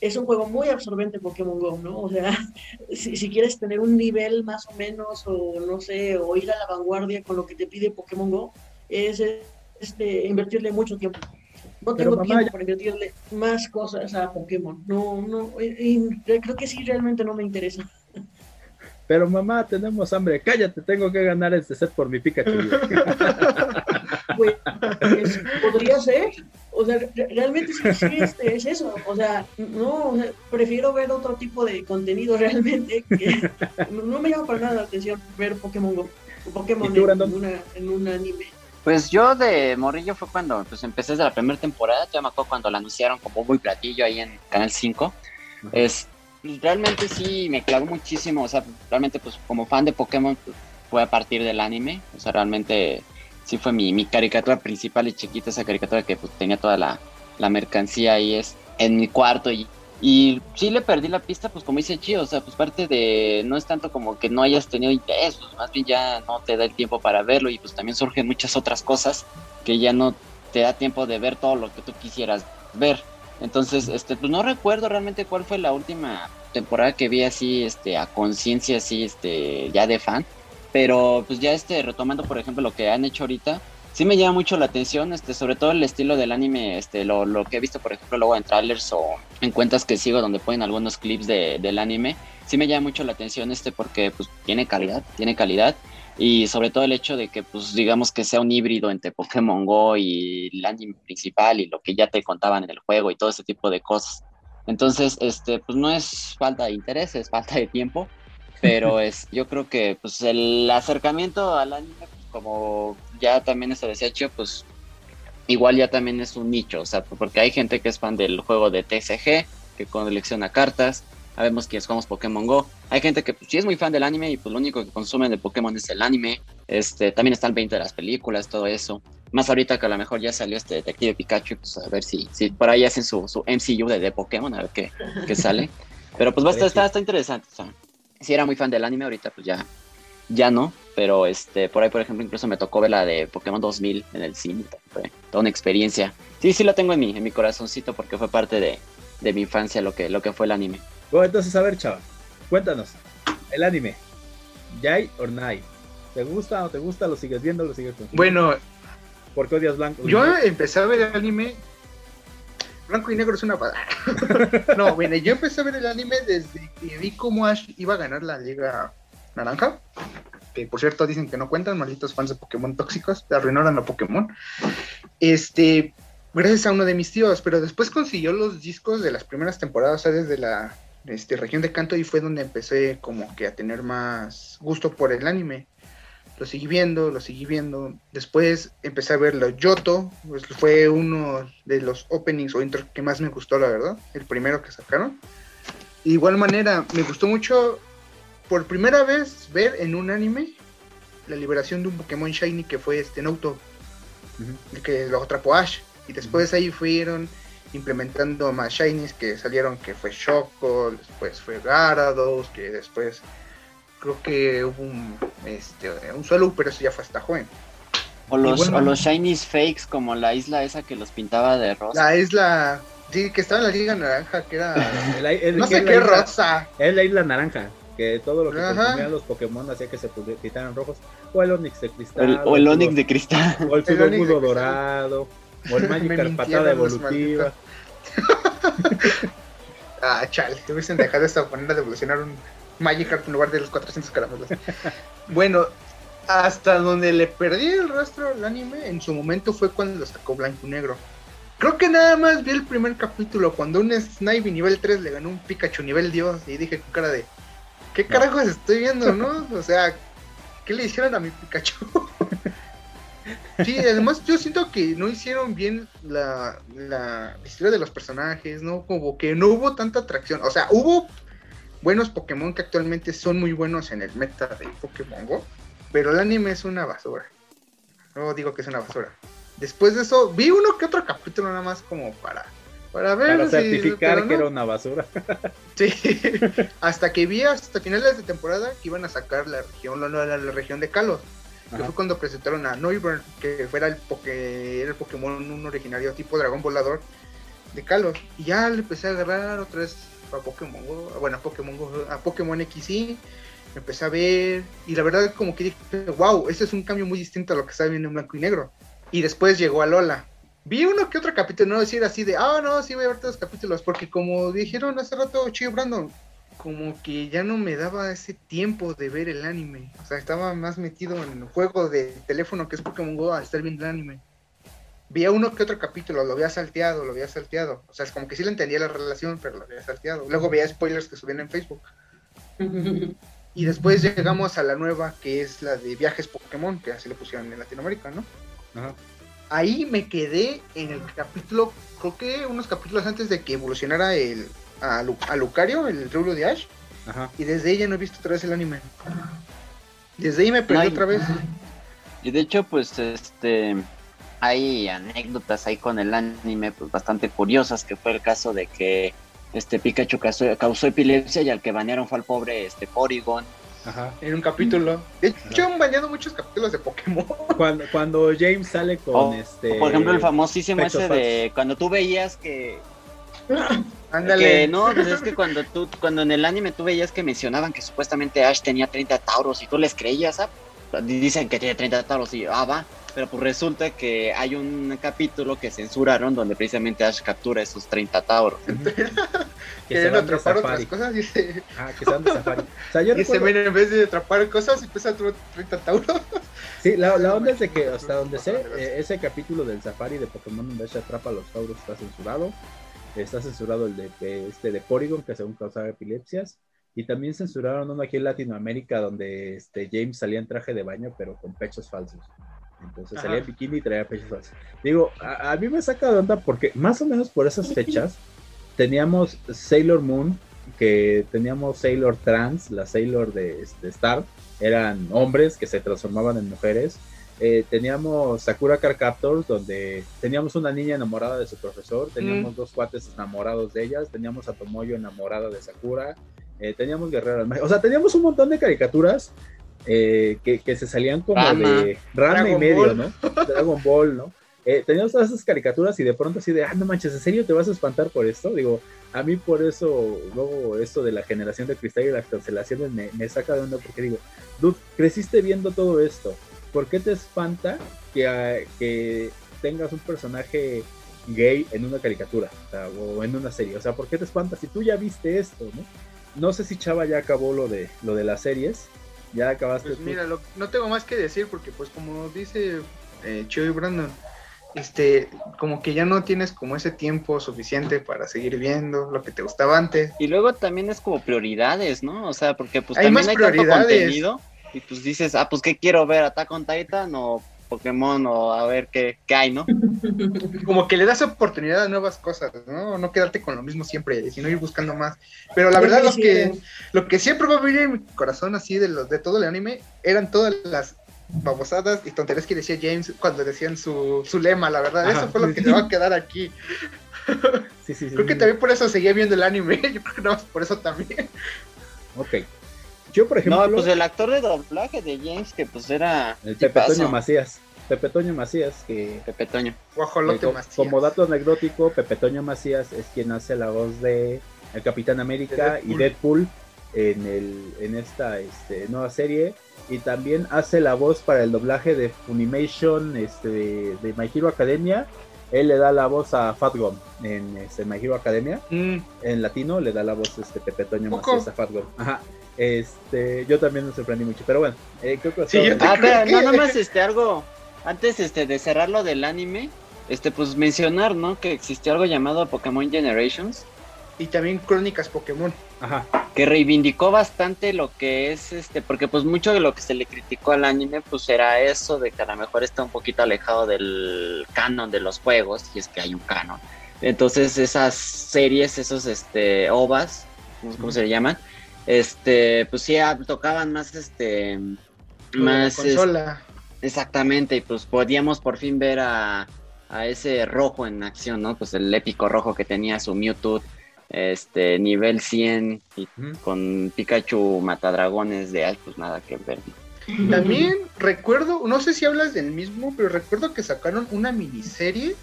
es un juego muy absorbente Pokémon Go, ¿no? O sea, si quieres tener un nivel más o menos, o no sé, o ir a la vanguardia con lo que te pide Pokémon Go, es invertirle mucho tiempo. No tengo tiempo para invertirle más cosas a Pokémon. No, creo que sí, realmente no me interesa. Pero mamá, tenemos hambre, cállate, tengo que ganar este set por mi Pikachu. Pues, podría ser, o sea, realmente sí, es eso, o sea, no, o sea, prefiero ver otro tipo de contenido realmente, que no me llama para nada la atención ver Pokémon Go, Pokémon en un anime. Pues yo de morrillo fue cuando pues empecé desde la primera temporada, yo me acuerdo cuando la anunciaron como muy platillo ahí en Canal 5, realmente sí me clavó muchísimo, o sea, realmente pues como fan de Pokémon pues, fue a partir del anime, o sea, realmente... Sí fue mi caricatura principal y chiquita, esa caricatura que pues, tenía toda la mercancía ahí en mi cuarto. Y sí le perdí la pista, pues como dice Chío, o sea, pues parte de... No es tanto como que no hayas tenido interés, pues más bien ya no te da el tiempo para verlo. Y pues también surgen muchas otras cosas que ya no te da tiempo de ver todo lo que tú quisieras ver. Entonces, pues no recuerdo realmente cuál fue la última temporada que vi así, a conciencia, así, ya de fan. Pero pues ya retomando por ejemplo lo que han hecho ahorita, sí me llama mucho la atención, sobre todo el estilo del anime, lo que he visto por ejemplo luego en trailers o en cuentas que sigo donde ponen algunos clips del anime, sí me llama mucho la atención porque pues tiene calidad y sobre todo el hecho de que pues digamos que sea un híbrido entre Pokémon Go y el anime principal y lo que ya te contaban en el juego y todo ese tipo de cosas. Entonces, pues no es falta de interés, es falta de tiempo. Pero yo creo que pues el acercamiento al anime, pues, como ya también decía Chio, pues igual ya también es un nicho, o sea, porque hay gente que es fan del juego de TCG, que colecciona cartas, sabemos que jugamos Pokémon GO, hay gente que pues sí es muy fan del anime y pues lo único que consumen de Pokémon es el anime, también está el 20 de las películas, todo eso, más ahorita que a lo mejor ya salió este Detective Pikachu, pues a ver si por ahí hacen su MCU de Pokémon, a ver qué sale, pero pues está interesante, ¿sabes? Sí, era muy fan del anime, ahorita pues ya no, pero por ahí por ejemplo incluso me tocó ver la de Pokémon 2000 en el cine, fue toda una experiencia. Sí la tengo en mi corazoncito porque fue parte de mi infancia lo que fue el anime. Bueno, entonces a ver, chava, cuéntanos, el anime, ¿yay or nay? ¿Te gusta o no te gusta? ¿Lo sigues viendo o lo sigues consumiendo? Bueno, ¿por qué odias blanco? Yo empecé a ver el anime, blanco y negro es una palabra. No, bueno, yo empecé a ver el anime desde que vi cómo Ash iba a ganar la Liga Naranja, que por cierto dicen que no cuentan, malditos fans de Pokémon tóxicos, te arruinaron a Pokémon. Gracias a uno de mis tíos, pero después consiguió los discos de las primeras temporadas, o sea, desde la región de Kanto, y fue donde empecé como que a tener más gusto por el anime. Lo seguí viendo, después empecé a ver los Johto, pues fue uno de los openings o intros que más me gustó, la verdad, el primero que sacaron. De igual manera, me gustó mucho, por primera vez, ver en un anime la liberación de un Pokémon Shiny que fue Naruto, el que lo atrapó Ash, y después ahí fueron implementando más Shinies que salieron, que fue Shoko, después fue Gyarados, que después... Creo que hubo un solo, pero eso ya fue hasta joven. O los Shinies fakes, como la isla esa que los pintaba de rosa. La isla, sí, que estaba en la Liga Naranja, que era... no sé qué rosa. Es la Isla Naranja, que todo lo que consumían los Pokémon hacía que se pintaran rojos. O el Onix de cristal. O el Onix de cristal. O el Sudogudo dorado. O el Magikarp patada evolutiva. Chale, te hubiesen dejado esta manera de evolucionar un... Magikarp en lugar de los 400 caramelos. Bueno, hasta donde le perdí el rastro al anime en su momento fue cuando lo sacó blanco y negro. Creo que nada más vi el primer capítulo cuando un Snivy nivel 3 le ganó un Pikachu nivel Dios y dije con cara de ¿qué carajos estoy viendo, no? O sea, ¿qué le hicieron a mi Pikachu? Sí, además yo siento que no hicieron bien la historia de los personajes, ¿no? Como que no hubo tanta atracción. O sea, hubo buenos Pokémon que actualmente son muy buenos en el meta de Pokémon Go, pero el anime es una basura. No digo que es una basura. Después de eso, vi uno que otro capítulo nada más como para ver. Para certificar que era una basura. Sí, hasta que vi hasta finales de temporada que iban a sacar la región de Kalos. Que ajá, fue cuando presentaron a Noivern, que fuera el Pokémon un originario tipo dragón volador de Kalos. Y ya le empecé a agarrar otra vez a Pokémon Go, a Pokémon XY. Empecé a ver, y la verdad como que dije, wow, este es un cambio muy distinto a lo que estaba viendo en blanco y negro. Y después llegó a Alola. Vi uno que otro capítulo, no decir así de, sí voy a ver todos los capítulos, porque como dijeron hace rato, Chico Brandon, como que ya no me daba ese tiempo de ver el anime. O sea, estaba más metido en el juego de teléfono que es Pokémon Go al estar viendo el anime. Vi uno que otro capítulo, lo había salteado. O sea, es como que sí le entendía la relación, pero lo había salteado. Luego veía spoilers que subían en Facebook. Y después llegamos a la nueva, que es la de Viajes Pokémon, que así le pusieron en Latinoamérica, ¿no? Ajá. Ahí me quedé en el capítulo, creo que unos capítulos antes de que evolucionara a Lucario, el Rublo de Ash. Ajá. Y desde ahí ya no he visto otra vez el anime. Desde ahí me perdí otra vez. Y de hecho, pues, hay anécdotas ahí con el anime, pues, bastante curiosas, que fue el caso de que Pikachu causó epilepsia y al que banearon fue al pobre Porygon. Ajá. En un capítulo. De hecho, han baneado muchos capítulos de Pokémon. Cuando James sale con por ejemplo, el famosísimo ese de cuando tú veías que ándale. Que no, pues es que cuando en el anime tú veías que mencionaban que supuestamente Ash tenía 30 Tauros y tú les creías, ¿sabes? Dicen que tiene 30 Tauros y va. Pero pues resulta que hay un capítulo que censuraron donde precisamente Ash captura esos 30 Tauros. Que se van de atrapar otras cosas y se... Ah, que se van de safari. O sea, yo y recuerdo... se ven en vez de atrapar cosas y empieza a atrapar 30 Tauros. Sí, la onda es de que hasta donde sé, ese capítulo del safari de Pokémon donde Ash atrapa a los Tauros está censurado. Está censurado el de Porygon, que según causaba epilepsias. Y también censuraron uno aquí en Latinoamérica donde James salía en traje de baño pero con pechos falsos. Entonces salía en bikini y traía pechos falsos. Digo, a mí me saca de onda porque más o menos por esas fechas teníamos Sailor Moon, que teníamos Sailor Trans, la Sailor de Star, eran hombres que se transformaban en mujeres. Teníamos Sakura Card Captors, donde teníamos una niña enamorada de su profesor, teníamos dos cuates enamorados de ellas, teníamos a Tomoyo enamorada de Sakura, teníamos Guerrero Mágico, o sea, teníamos un montón de caricaturas que se salían como de Ranma y medio, ¿no? Dragon Ball, ¿no? Teníamos todas esas caricaturas y de pronto así de, no manches, ¿en serio te vas a espantar por esto? Digo, a mí por eso, luego esto de la generación de cristal y las cancelaciones me saca de onda porque digo, dude, creciste viendo todo esto. ¿Por qué te espanta que tengas un personaje gay en una caricatura, o sea, o en una serie? O sea, ¿por qué te espanta si tú ya viste esto, no? No sé si Chava ya acabó lo de las series, ya acabaste. Pues mira, no tengo más que decir porque pues como dice Chio y Brandon, como que ya no tienes como ese tiempo suficiente para seguir viendo lo que te gustaba antes. Y luego también es como prioridades, ¿no? O sea, porque pues también hay tanto contenido. Y pues dices, pues ¿qué quiero ver? ¿Attack on Titan o Pokémon? O a ver qué hay, ¿no? Como que le das oportunidad a nuevas cosas, ¿no? No quedarte con lo mismo siempre, sino ir buscando más. Pero la verdad, lo que siempre va a vivir en mi corazón así de todo el anime, eran todas las babosadas y tonterías que decía James cuando decían su lema, la verdad. Eso fue lo que te va a quedar aquí. Sí, creo que también por eso seguía viendo el anime. Yo creo que no, por eso también. Ok. Yo, por ejemplo, no, pues el actor de doblaje de James, que pues era el Pepe Toño Macías, que Pepe Toño Guajolote Macías. Como dato anecdótico, Pepe Toño Macías es quien hace la voz de el Capitán América y Deadpool en esta nueva serie, y también hace la voz para el doblaje de Funimation de My Hero Academia. Él le da la voz a Fatgum en My Hero Academia. En latino le da la voz Pepe Toño Macías a Fatgum. Ajá. Yo también me sorprendí mucho, pero bueno, creo que... Sí, yo te creo que... No, nada más algo, antes de cerrar lo del anime, pues mencionar, ¿no? Que existió algo llamado Pokémon Generations. Y también Crónicas Pokémon. Ajá. Que reivindicó bastante lo que es, porque pues mucho de lo que se le criticó al anime, pues era eso, de que a lo mejor está un poquito alejado del canon de los juegos, y es que hay un canon. Entonces esas series, esos OVAs, ¿cómo se le llaman? Pues sí, tocaban más, más consola. Exactamente, y pues podíamos por fin ver a ese rojo en acción, ¿no? Pues el épico rojo que tenía su Mewtwo, nivel 100, y con Pikachu matadragones de altos, pues nada que ver. También recuerdo, no sé si hablas del mismo, pero recuerdo que sacaron una miniserie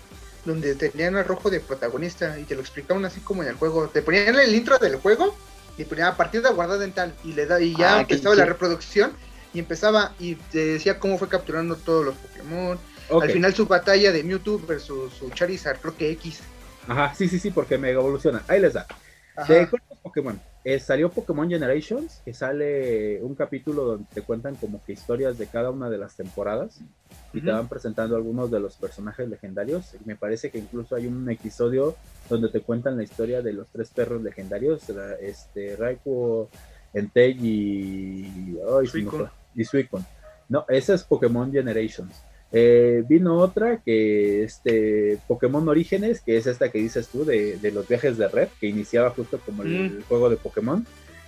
donde tenían al rojo de protagonista y te lo explicaban así como en el juego. Te ponían el intro del juego y ponían a partir de guardada en tal, y ya empezaba la reproducción y empezaba y te decía cómo fue capturando todos los Pokémon. Okay. Al final su batalla de Mewtwo versus su Charizard, creo que X. Ajá, sí, porque mega evoluciona. Ahí les da. Ajá. De Pokémon. Salió Pokémon Generations, que sale un capítulo donde te cuentan como que historias de cada una de las temporadas y te van presentando algunos de los personajes legendarios. Y me parece que incluso hay un episodio donde te cuentan la historia de los tres perros legendarios, Raikou, Entei y Suicune. No, esa es Pokémon Generations. Vino otra que Pokémon Orígenes, que es esta que dices tú de los viajes de red, que iniciaba justo como el juego de Pokémon,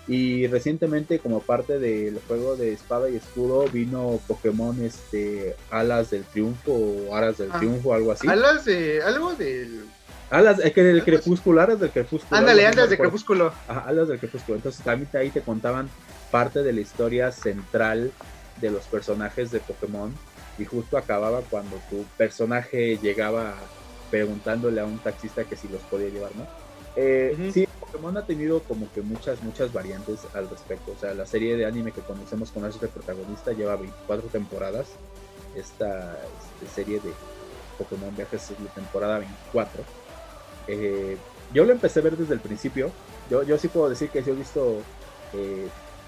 y recientemente como parte del juego de Espada y Escudo vino Pokémon Alas del Triunfo o Aras del Triunfo, algo así. Alas del Crepúsculo. Ándale, Alas del Crepúsculo. Ajá, Alas del Crepúsculo. Entonces también ahí te contaban parte de la historia central de los personajes de Pokémon. Y justo acababa cuando tu personaje llegaba preguntándole a un taxista que si los podía llevar, ¿no? Sí, Pokémon ha tenido como que muchas variantes al respecto. O sea, la serie de anime que conocemos con ese protagonista lleva 24 temporadas. Esta serie de Pokémon Viajes es la temporada 24. Yo lo empecé a ver desde el principio. Yo sí puedo decir que sí he visto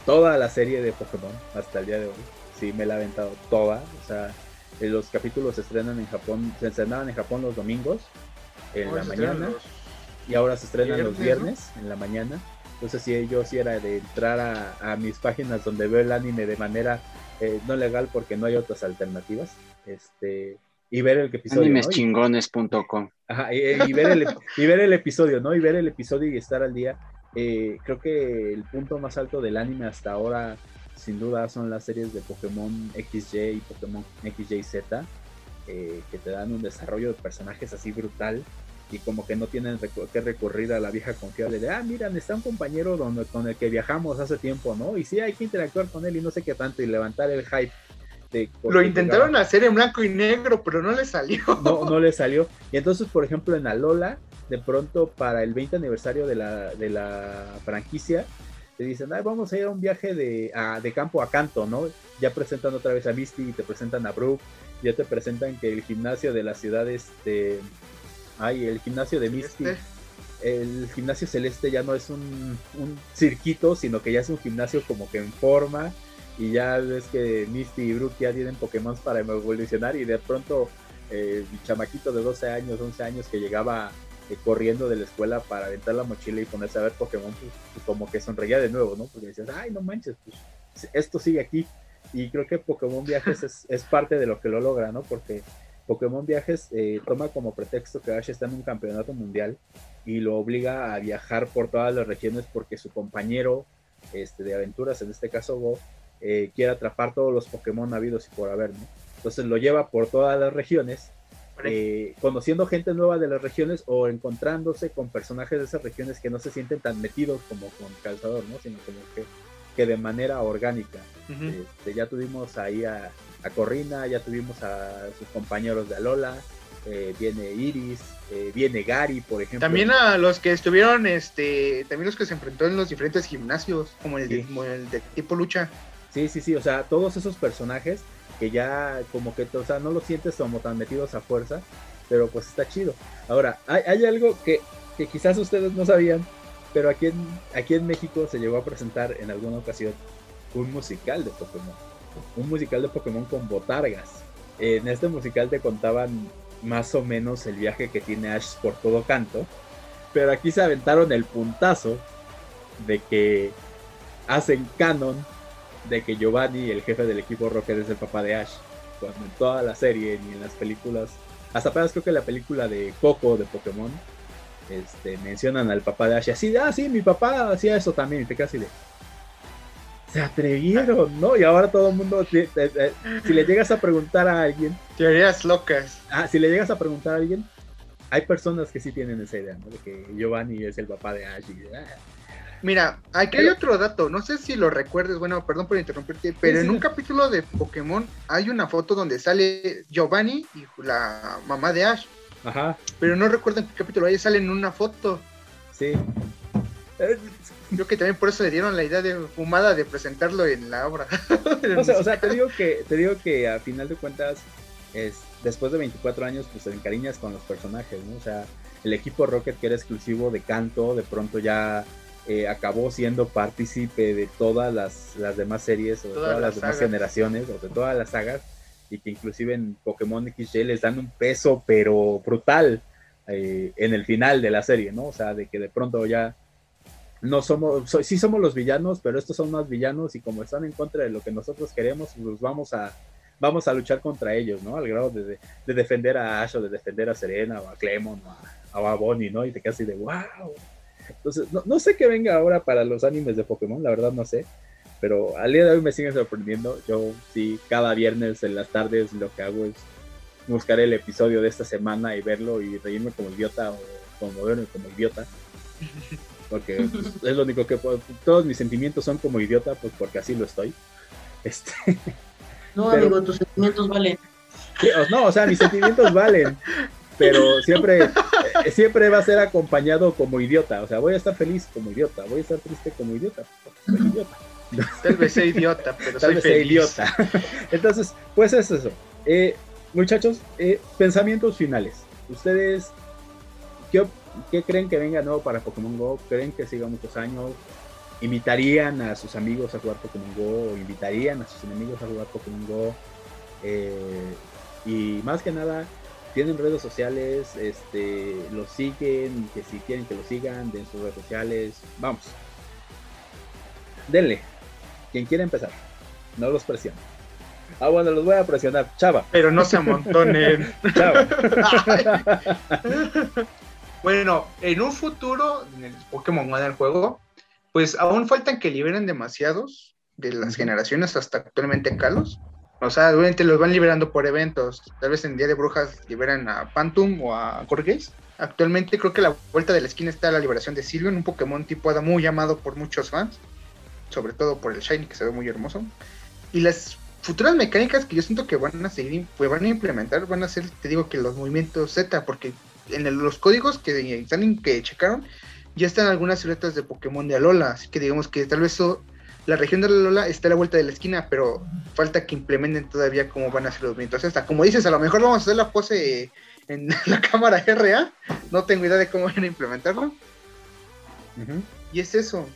toda la serie de Pokémon hasta el día de hoy. Sí, me la he aventado toda. O sea, los capítulos se estrenaban en Japón los domingos en la mañana, y ahora se estrenan los viernes en la mañana. Entonces sí, yo sí era de entrar a mis páginas donde veo el anime de manera no legal, porque no hay otras alternativas, y ver el episodio, animeschingones.com, ¿no? y ver el episodio, ¿no? Y ver el episodio y estar al día. Creo que el punto más alto del anime hasta ahora sin duda son las series de Pokémon XY y Pokémon XYZ, que te dan un desarrollo de personajes así brutal, y como que no tienen que recurrir a la vieja confiable de, mira, está un compañero con el que viajamos hace tiempo, ¿no? Y sí, hay que interactuar con él y no sé qué tanto, y levantar el hype. Lo intentaron hacer en blanco y negro, pero no le salió. No le salió. Y entonces, por ejemplo, en Alola, de pronto para el 20 aniversario de la franquicia, te dicen, vamos a ir a un viaje de campo a canto, ¿no? Ya presentan otra vez a Misty, te presentan a Brooke, ya te presentan que el gimnasio de la ciudad, el gimnasio de Misty, el gimnasio celeste ya no es un cirquito, sino que ya es un gimnasio como que en forma, y ya ves que Misty y Brooke ya tienen Pokémon para evolucionar, y de pronto mi chamaquito de 12 años, 11 años que llegaba corriendo de la escuela para aventar la mochila y ponerse a ver Pokémon, pues como que sonreía de nuevo, ¿no? Porque decías, no manches, pues esto sigue aquí. Y creo que Pokémon Viajes es parte de lo que lo logra, ¿no? Porque Pokémon Viajes toma como pretexto que Ash está en un campeonato mundial y lo obliga a viajar por todas las regiones porque su compañero de aventuras, en este caso Go, quiere atrapar todos los Pokémon habidos y por haber, ¿no? Entonces lo lleva por todas las regiones, conociendo gente nueva de las regiones o encontrándose con personajes de esas regiones que no se sienten tan metidos como con Calzador, ¿no? Sino como que de manera orgánica. Ya tuvimos ahí a Corrina, ya tuvimos a sus compañeros de Alola, viene Iris, viene Gary, por ejemplo. También a los que estuvieron, también los que se enfrentó en los diferentes gimnasios, como el de tipo lucha. Sí, o sea, todos esos personajes que ya como que, o sea, no los sientes como tan metidos a fuerza, pero pues está chido. Ahora, hay algo que quizás ustedes no sabían, pero aquí en México se llegó a presentar en alguna ocasión un musical de Pokémon. Un musical de Pokémon con botargas. En este musical te contaban más o menos el viaje que tiene Ash por todo canto, pero aquí se aventaron el puntazo de que hacen canon de que Giovanni, el jefe del equipo Rocket, es el papá de Ash, cuando en toda la serie ni en las películas, hasta apenas creo que en la película de Coco de Pokémon mencionan al papá de Ash así, ah sí, mi papá hacía eso también, y te quedas así de, se atrevieron, ¿no? Y ahora todo el mundo, si le llegas a preguntar a alguien, teorías locas. Ah, si le llegas a preguntar a alguien, hay personas que sí tienen esa idea, ¿no? De que Giovanni es el papá de Ash. Y, ah. Mira, aquí hay otro dato, no sé si lo recuerdes, bueno, perdón por interrumpirte, pero sí, en un capítulo de Pokémon hay una foto donde sale Giovanni y la mamá de Ash. Ajá. Pero no recuerdo en qué capítulo, ahí sale en una foto. Sí. Creo que también por eso le dieron la idea de fumada de presentarlo en la obra. o sea, te digo que a final de cuentas, después de 24 años, pues te encariñas con los personajes, ¿no? O sea, el equipo Rocket, que era exclusivo de Kanto, de pronto ya acabó siendo partícipe de todas las demás series, o de todas las demás generaciones, o de todas las sagas, y que inclusive en Pokémon XY les dan un peso, pero brutal, en el final de la serie, ¿no? O sea, de que de pronto ya no somos, sí somos los villanos, pero estos son más villanos, y como están en contra de lo que nosotros queremos, pues vamos a luchar contra ellos, ¿no? Al grado de defender a Ash, o de defender a Serena, o a Clemon, o a Bonnie, ¿no? Y te quedas así de wow. Entonces, no sé qué venga ahora para los animes de Pokémon, la verdad no sé, pero al día de hoy me siguen sorprendiendo. Yo sí, cada viernes en las tardes lo que hago es buscar el episodio de esta semana y verlo y reírme como idiota, o conmoverme como idiota. Porque pues, es lo único que puedo, todos mis sentimientos son como idiota, pues porque así lo estoy. No, pero, amigo, tus sentimientos valen. No, o sea, mis sentimientos valen, pero siempre va a ser acompañado como idiota. O sea, voy a estar feliz como idiota, voy a estar triste como idiota, soy idiota. Tal vez sea idiota, pero tal vez soy feliz. Sea idiota. Entonces, pues es eso. Muchachos, pensamientos finales. Ustedes, ¿Qué creen que venga nuevo para Pokémon GO? ¿Creen que siga muchos años? ¿Invitarían a sus amigos a jugar Pokémon GO? ¿O invitarían a sus enemigos a jugar Pokémon GO? Y más que nada, tienen redes sociales, lo siguen, que si quieren que lo sigan, den sus redes sociales, vamos. Denle, quien quiera empezar, no los presionen. Ah, bueno, los voy a presionar, Chava. Pero no se amontonen. Chava. Bueno, en un futuro, en el Pokémon Go del juego, pues aún faltan que liberen demasiados de las generaciones hasta actualmente Kalos. O sea, obviamente los van liberando por eventos. Tal vez en Día de Brujas liberan a Pantum o a Gorgeous. Actualmente creo que a la vuelta de la esquina está la liberación de Silvian, un Pokémon tipo hada muy amado por muchos fans, sobre todo por el Shiny, que se ve muy hermoso. Y las futuras mecánicas que yo siento que van a seguir, pues van a implementar, van a ser, te digo, que los movimientos Z, porque en los códigos que checaron, ya están algunas siluetas de Pokémon de Alola, así que digamos que tal vez la región de Alola está a la vuelta de la esquina, pero falta que implementen todavía cómo van a hacer los movimientos. Hasta como dices, a lo mejor vamos a hacer la pose en la cámara RA, no tengo idea de cómo van a implementarlo. Uh-huh. Y es eso,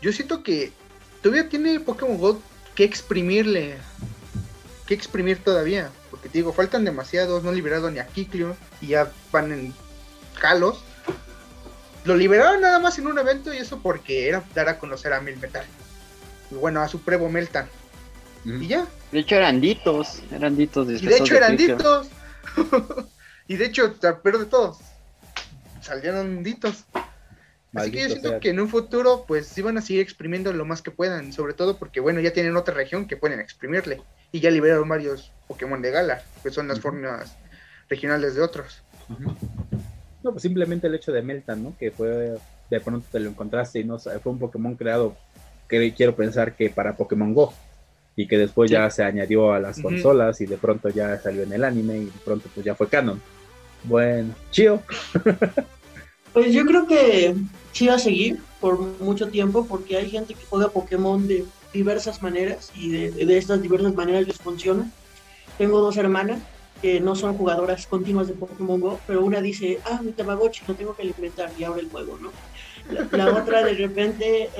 yo siento que todavía tiene Pokémon GO que exprimir todavía, porque te digo, faltan demasiados, no han liberado ni a Kiklion, y ya van en Kalos. Lo liberaron nada más en un evento, y eso porque era dar a conocer a Melmetal, y bueno, a Supremo Meltan. Y ya. De hecho eran ditos. Y de hecho eran ditos. Y de hecho, pero de todos, salieron ditos. Así que yo siento que en un futuro, pues sí van a seguir exprimiendo lo más que puedan, sobre todo porque, bueno, ya tienen otra región que pueden exprimirle. Y ya liberaron varios Pokémon de Galar, que son las formas regionales de otros. No, pues simplemente el hecho de Meltan, ¿no? Que fue, de pronto te lo encontraste y no fue un Pokémon creado, que quiero pensar que para Pokémon GO. Y que después ya se añadió a las consolas y de pronto ya salió en el anime y de pronto pues ya fue canon. Bueno, chido. Pues yo creo que sí va a seguir por mucho tiempo, porque hay gente que juega Pokémon de diversas maneras y de estas diversas maneras les funciona. Tengo dos hermanas que no son jugadoras continuas de Pokémon GO, pero una dice, mi Tamagotchi lo tengo que alimentar y abre el juego, ¿no? La otra de repente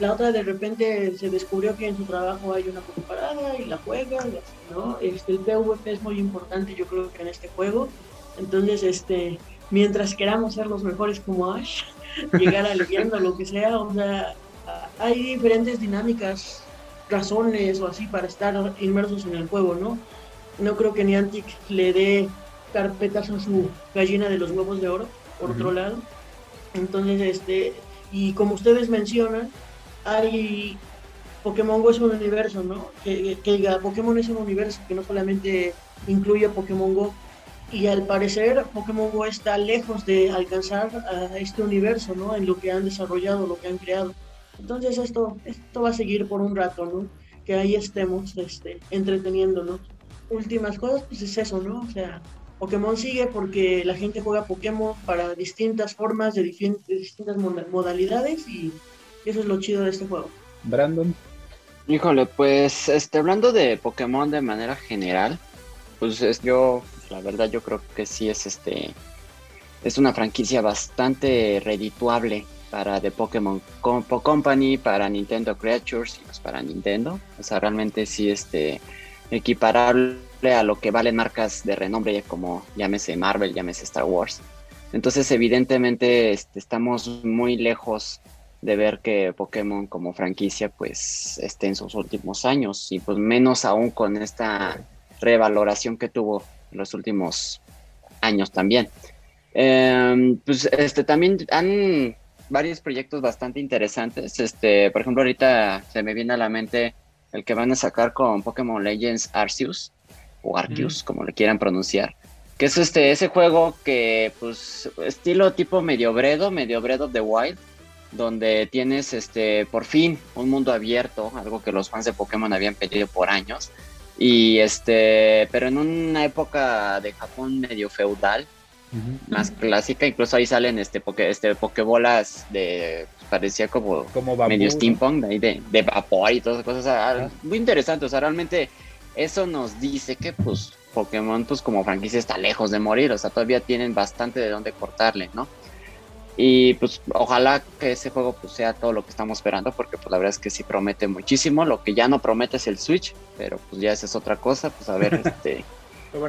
la otra de repente se descubrió que en su trabajo hay una comparada y la juega, ¿no? El PvP es muy importante, yo creo que en este juego, entonces mientras queramos ser los mejores como Ash, llegar a leyendo lo que sea, o sea, hay diferentes dinámicas, razones o así para estar inmersos en el juego, ¿no? No creo que Niantic le dé carpetas a su gallina de los huevos de oro, por otro lado. Entonces, y como ustedes mencionan, hay Pokémon Go es un universo, ¿no? Que diga, Pokémon es un universo que no solamente incluye Pokémon Go. Y al parecer, Pokémon Go está lejos de alcanzar a este universo, ¿no? En lo que han desarrollado, lo que han creado. Entonces, esto va a seguir por un rato, ¿no? Que ahí estemos entreteniéndonos. Últimas cosas, pues es eso, ¿no? O sea, Pokémon sigue porque la gente juega Pokémon para distintas formas, de distintas modalidades, y eso es lo chido de este juego. Brandon. Híjole, pues hablando de Pokémon de manera general, pues yo, la verdad, yo creo que sí es una franquicia bastante redituable para The Pokémon Company, para Nintendo Creatures y pues para Nintendo. O sea, realmente sí equiparable a lo que valen marcas de renombre como llámese Marvel, llámese Star Wars. Entonces, evidentemente, estamos muy lejos de ver que Pokémon como franquicia pues esté en sus últimos años, y pues menos aún con esta revaloración que tuvo en los últimos años también. Pues también han varios proyectos bastante interesantes. Por ejemplo, ahorita se me viene a la mente el que van a sacar con Pokémon Legends Arceus, o Arceus, como le quieran pronunciar, que es ese juego que, pues, estilo tipo medio Breath of the Wild, donde tienes, por fin, un mundo abierto, algo que los fans de Pokémon habían pedido por años, y, pero en una época de Japón medio feudal, más clásica, incluso ahí salen pokebolas de, pues, parecía como vapor, medio steampunk, ¿no? de vapor y todas esas cosas, muy interesante. O sea, realmente eso nos dice que pues Pokémon pues como franquicia está lejos de morir, o sea, todavía tienen bastante de dónde cortarle, ¿no? Y pues ojalá que ese juego pues sea todo lo que estamos esperando, porque pues la verdad es que sí promete muchísimo. Lo que ya no promete es el Switch, pero pues ya esa es otra cosa, pues a ver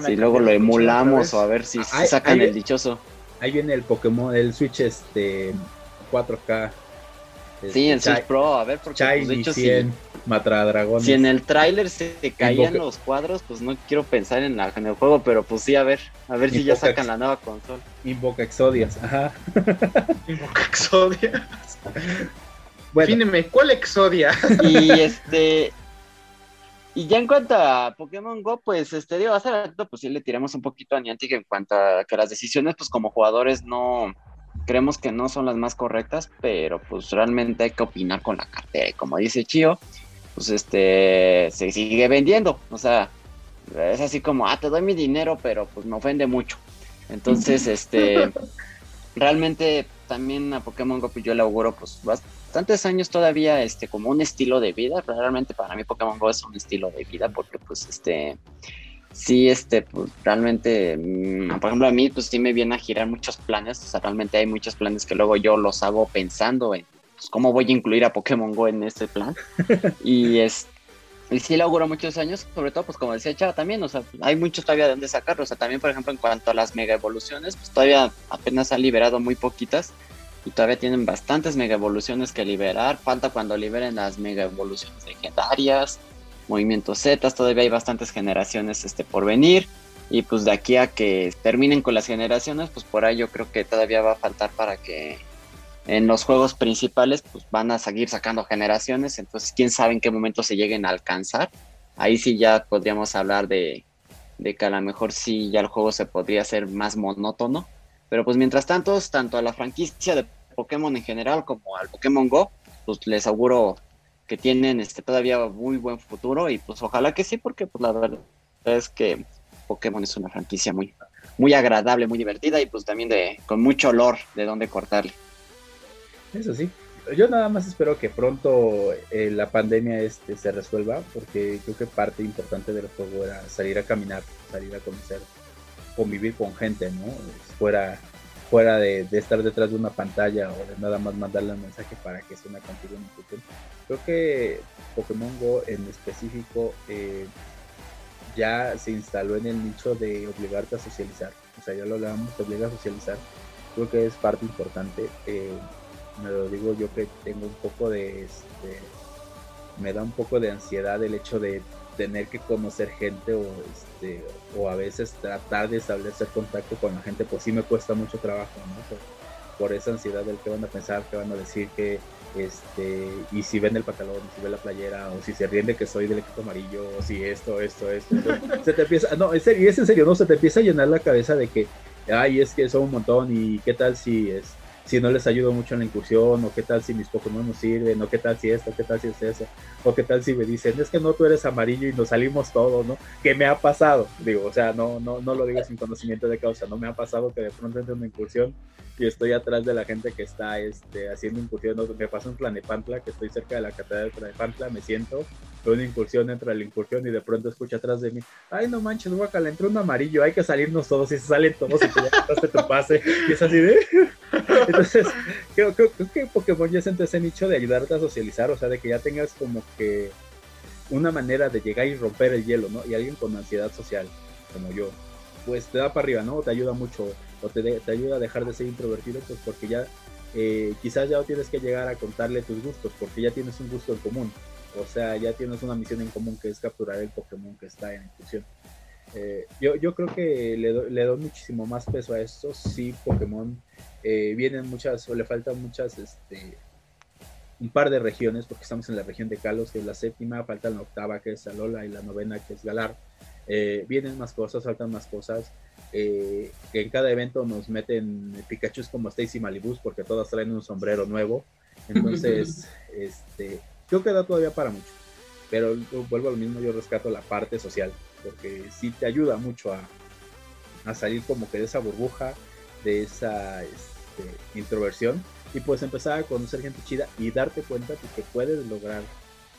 si luego lo emulamos o a ver si sacan el dichoso. Ahí viene el Pokémon, el Switch 4K. Sí, el Switch Pro, a ver, porque pues, de hecho, si en el tráiler se caían los cuadros, pues no quiero pensar en el juego, pero pues sí, a ver si ya sacan la nueva consola. Invoca Exodias, ajá. Invoca Exodias. Bueno. Fíneme, ¿cuál Exodia? Y y ya en cuanto a Pokémon Go, pues digo, hace rato pues sí le tiramos un poquito a Niantic en cuanto a que las decisiones pues como jugadores no creemos que no son las más correctas, pero pues realmente hay que opinar con la cartera, y como dice Chio, pues se sigue vendiendo. O sea, es así como, te doy mi dinero, pero pues me ofende mucho. Entonces, realmente también a Pokémon Go pues yo le auguro pues bastantes años todavía, como un estilo de vida. Realmente para mí Pokémon Go es un estilo de vida, porque pues sí, pues realmente, por ejemplo, a mí pues sí me viene a girar muchos planes. O sea, realmente hay muchos planes que luego yo los hago pensando en pues cómo voy a incluir a Pokémon Go en este plan. Y sí le auguro muchos años, sobre todo pues como decía Chava también, o sea, hay muchos todavía de dónde sacarlo. O sea, también por ejemplo en cuanto a las mega evoluciones, pues todavía apenas han liberado muy poquitas, y todavía tienen bastantes mega evoluciones que liberar. Falta cuando liberen las mega evoluciones legendarias, Movimiento Z, todavía hay bastantes generaciones por venir, y pues de aquí a que terminen con las generaciones, pues por ahí yo creo que todavía va a faltar para que en los juegos principales pues van a seguir sacando generaciones. Entonces quién sabe en qué momento se lleguen a alcanzar. Ahí sí ya podríamos hablar de que a lo mejor sí ya el juego se podría hacer más monótono, pero pues mientras tanto, tanto a la franquicia de Pokémon en general como al Pokémon Go, pues les auguro que tienen todavía muy buen futuro, y pues ojalá que sí, porque pues la verdad es que Pokémon es una franquicia muy, muy agradable, muy divertida, y pues también con mucho olor de dónde cortarle. Eso sí, yo nada más espero que pronto la pandemia se resuelva, porque creo que parte importante del juego era salir a caminar, salir a conocer, convivir con gente, ¿no? Fuera fuera de estar detrás de una pantalla o de nada más mandarle un mensaje para que suene contigo en el Twitter. Creo que Pokémon Go en específico ya se instaló en el nicho de obligarte a socializar. O sea, ya lo hablábamos, te obliga a socializar. Creo que es parte importante. Me lo digo yo que tengo un poco de... me da un poco de ansiedad el hecho de tener que conocer gente o a veces tratar de establecer contacto con la gente, pues sí me cuesta mucho trabajo, ¿no? Por esa ansiedad del que van a pensar, que van a decir, que y si ven el pantalón, si ven la playera, o si se ríen de que soy del equipo amarillo, o si esto. Entonces, se te empieza, no, en serio, es en serio, no, se te empieza a llenar la cabeza de que, ay, es que son un montón, y qué tal si no les ayudo mucho en la incursión, o qué tal si mis Pokémon no sirven, o qué tal si esto, qué tal si es eso, o qué tal si me dicen, es que no, tú eres amarillo y nos salimos todos, ¿no? ¿Qué me ha pasado? Digo, o sea, no lo digo sin conocimiento de causa, no me ha pasado que de pronto entre una incursión y estoy atrás de la gente que está haciendo incursión, ¿no? Me pasa en Tlanepantla, que estoy cerca de la catedral de Tlanepantla, me siento, una incursión, entra la incursión y de pronto escucho atrás de mí, ay, no manches, guacala, entró un amarillo, hay que salirnos todos, y se salen todos y tú ya pasaste tu pase, y es así de... Entonces, creo que Pokémon ya es entre ese nicho de ayudarte a socializar, o sea, de que ya tengas como que una manera de llegar y romper el hielo, ¿no? Y alguien con ansiedad social, como yo, pues te da para arriba, ¿no? Te ayuda mucho, o te ayuda a dejar de ser introvertido, pues porque ya, quizás ya no tienes que llegar a contarle tus gustos, porque ya tienes un gusto en común, o sea, ya tienes una misión en común, que es capturar el Pokémon que está en incursión. Yo creo que le doy muchísimo más peso a esto. Sí, Pokémon vienen muchas, o le faltan muchas, un par de regiones, porque estamos en la región de Kalos, que es la 7ª, falta la 8ª, que es Alola, y la 9ª, que es Galar. Vienen más cosas, faltan más cosas. Que en cada evento nos meten Pikachu como Stacy Malibu, porque todas traen un sombrero nuevo. Entonces, creo que da todavía para mucho. Pero vuelvo a lo mismo, yo rescato la parte social, porque sí te ayuda mucho a salir como que de esa burbuja, de esa introversión, y pues empezar a conocer gente chida y darte cuenta de que puedes lograr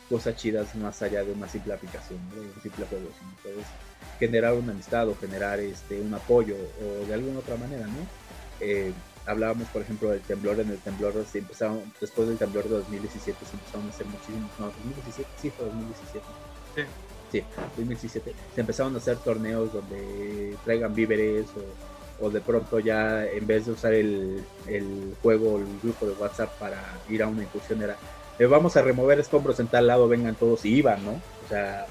cosas chidas más allá de una simple aplicación, ¿no? De un simple juego, sino puedes generar una amistad o generar un apoyo o de alguna otra manera, ¿no? Hablábamos, por ejemplo, del temblor. En el temblor se empezaron, después del temblor de 2017 se empezaron a hacer muchísimos, no, 2017, sí, fue 2017. Sí. Sí, 2017, se empezaron a hacer torneos donde traigan víveres o de pronto ya en vez de usar el juego o el grupo de WhatsApp para ir a una incursión era, vamos a remover escombros en tal lado, vengan todos, y iban, ¿no? O sea,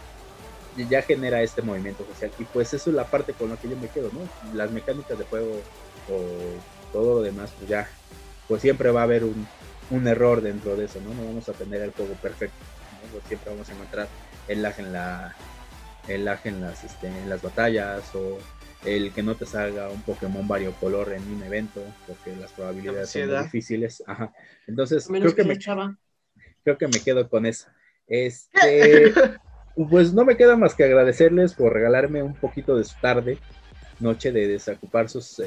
ya genera este movimiento social, y pues eso es la parte con la que yo me quedo, ¿no? Las mecánicas de juego o todo lo demás, pues ya, pues siempre va a haber un error dentro de eso, ¿no? No vamos a tener el juego perfecto, ¿no? Pues siempre vamos a encontrar el lag en las batallas, o el que no te salga un Pokémon variocolor en un evento, porque las probabilidades son muy difíciles. Ajá. Entonces, creo que me quedo con eso. Pues no me queda más que agradecerles por regalarme un poquito de su tarde, noche, de desocupar sus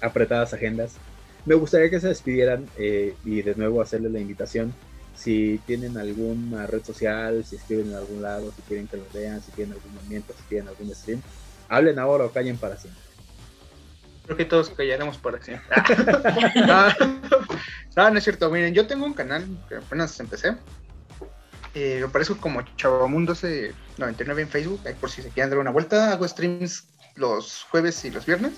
apretadas agendas. Me gustaría que se despidieran y de nuevo hacerles la invitación. Si tienen alguna red social, si escriben en algún lado, si quieren que los vean, si tienen algún movimiento, si tienen algún stream, hablen ahora o callen para siempre. Creo que todos callaremos para siempre. No es cierto. Miren, yo tengo un canal que apenas empecé. Me aparezco como Chavamundo99 en Facebook, ahí por si se quieren dar una vuelta. Hago streams los jueves y los viernes.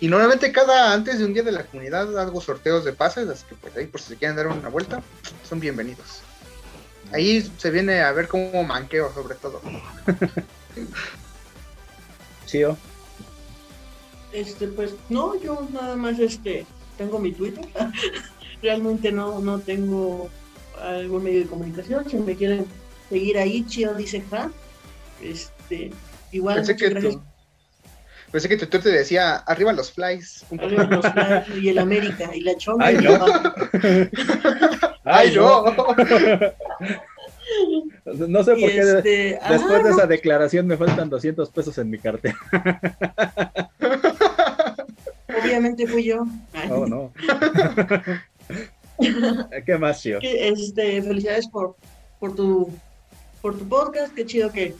Y normalmente antes de un día de la comunidad hago sorteos de pases, así que pues ahí por si se quieren dar una vuelta, son bienvenidos. Ahí se viene a ver cómo manqueo, sobre todo. Chío. Pues no, yo nada más tengo mi Twitter. Realmente no tengo algún medio de comunicación. Si me quieren seguir ahí, Chío dice ja. Igual Pensé que tu Twitter te decía, arriba los Flies. Arriba los Flies y el América y la Choma. ¡Ay, no! ¡Ay, no! No sé por qué después de esa declaración me faltan $200 en mi cartera. Obviamente fui yo. Oh, no. ¿Qué más, tío? Felicidades por tu por tu podcast, qué chido que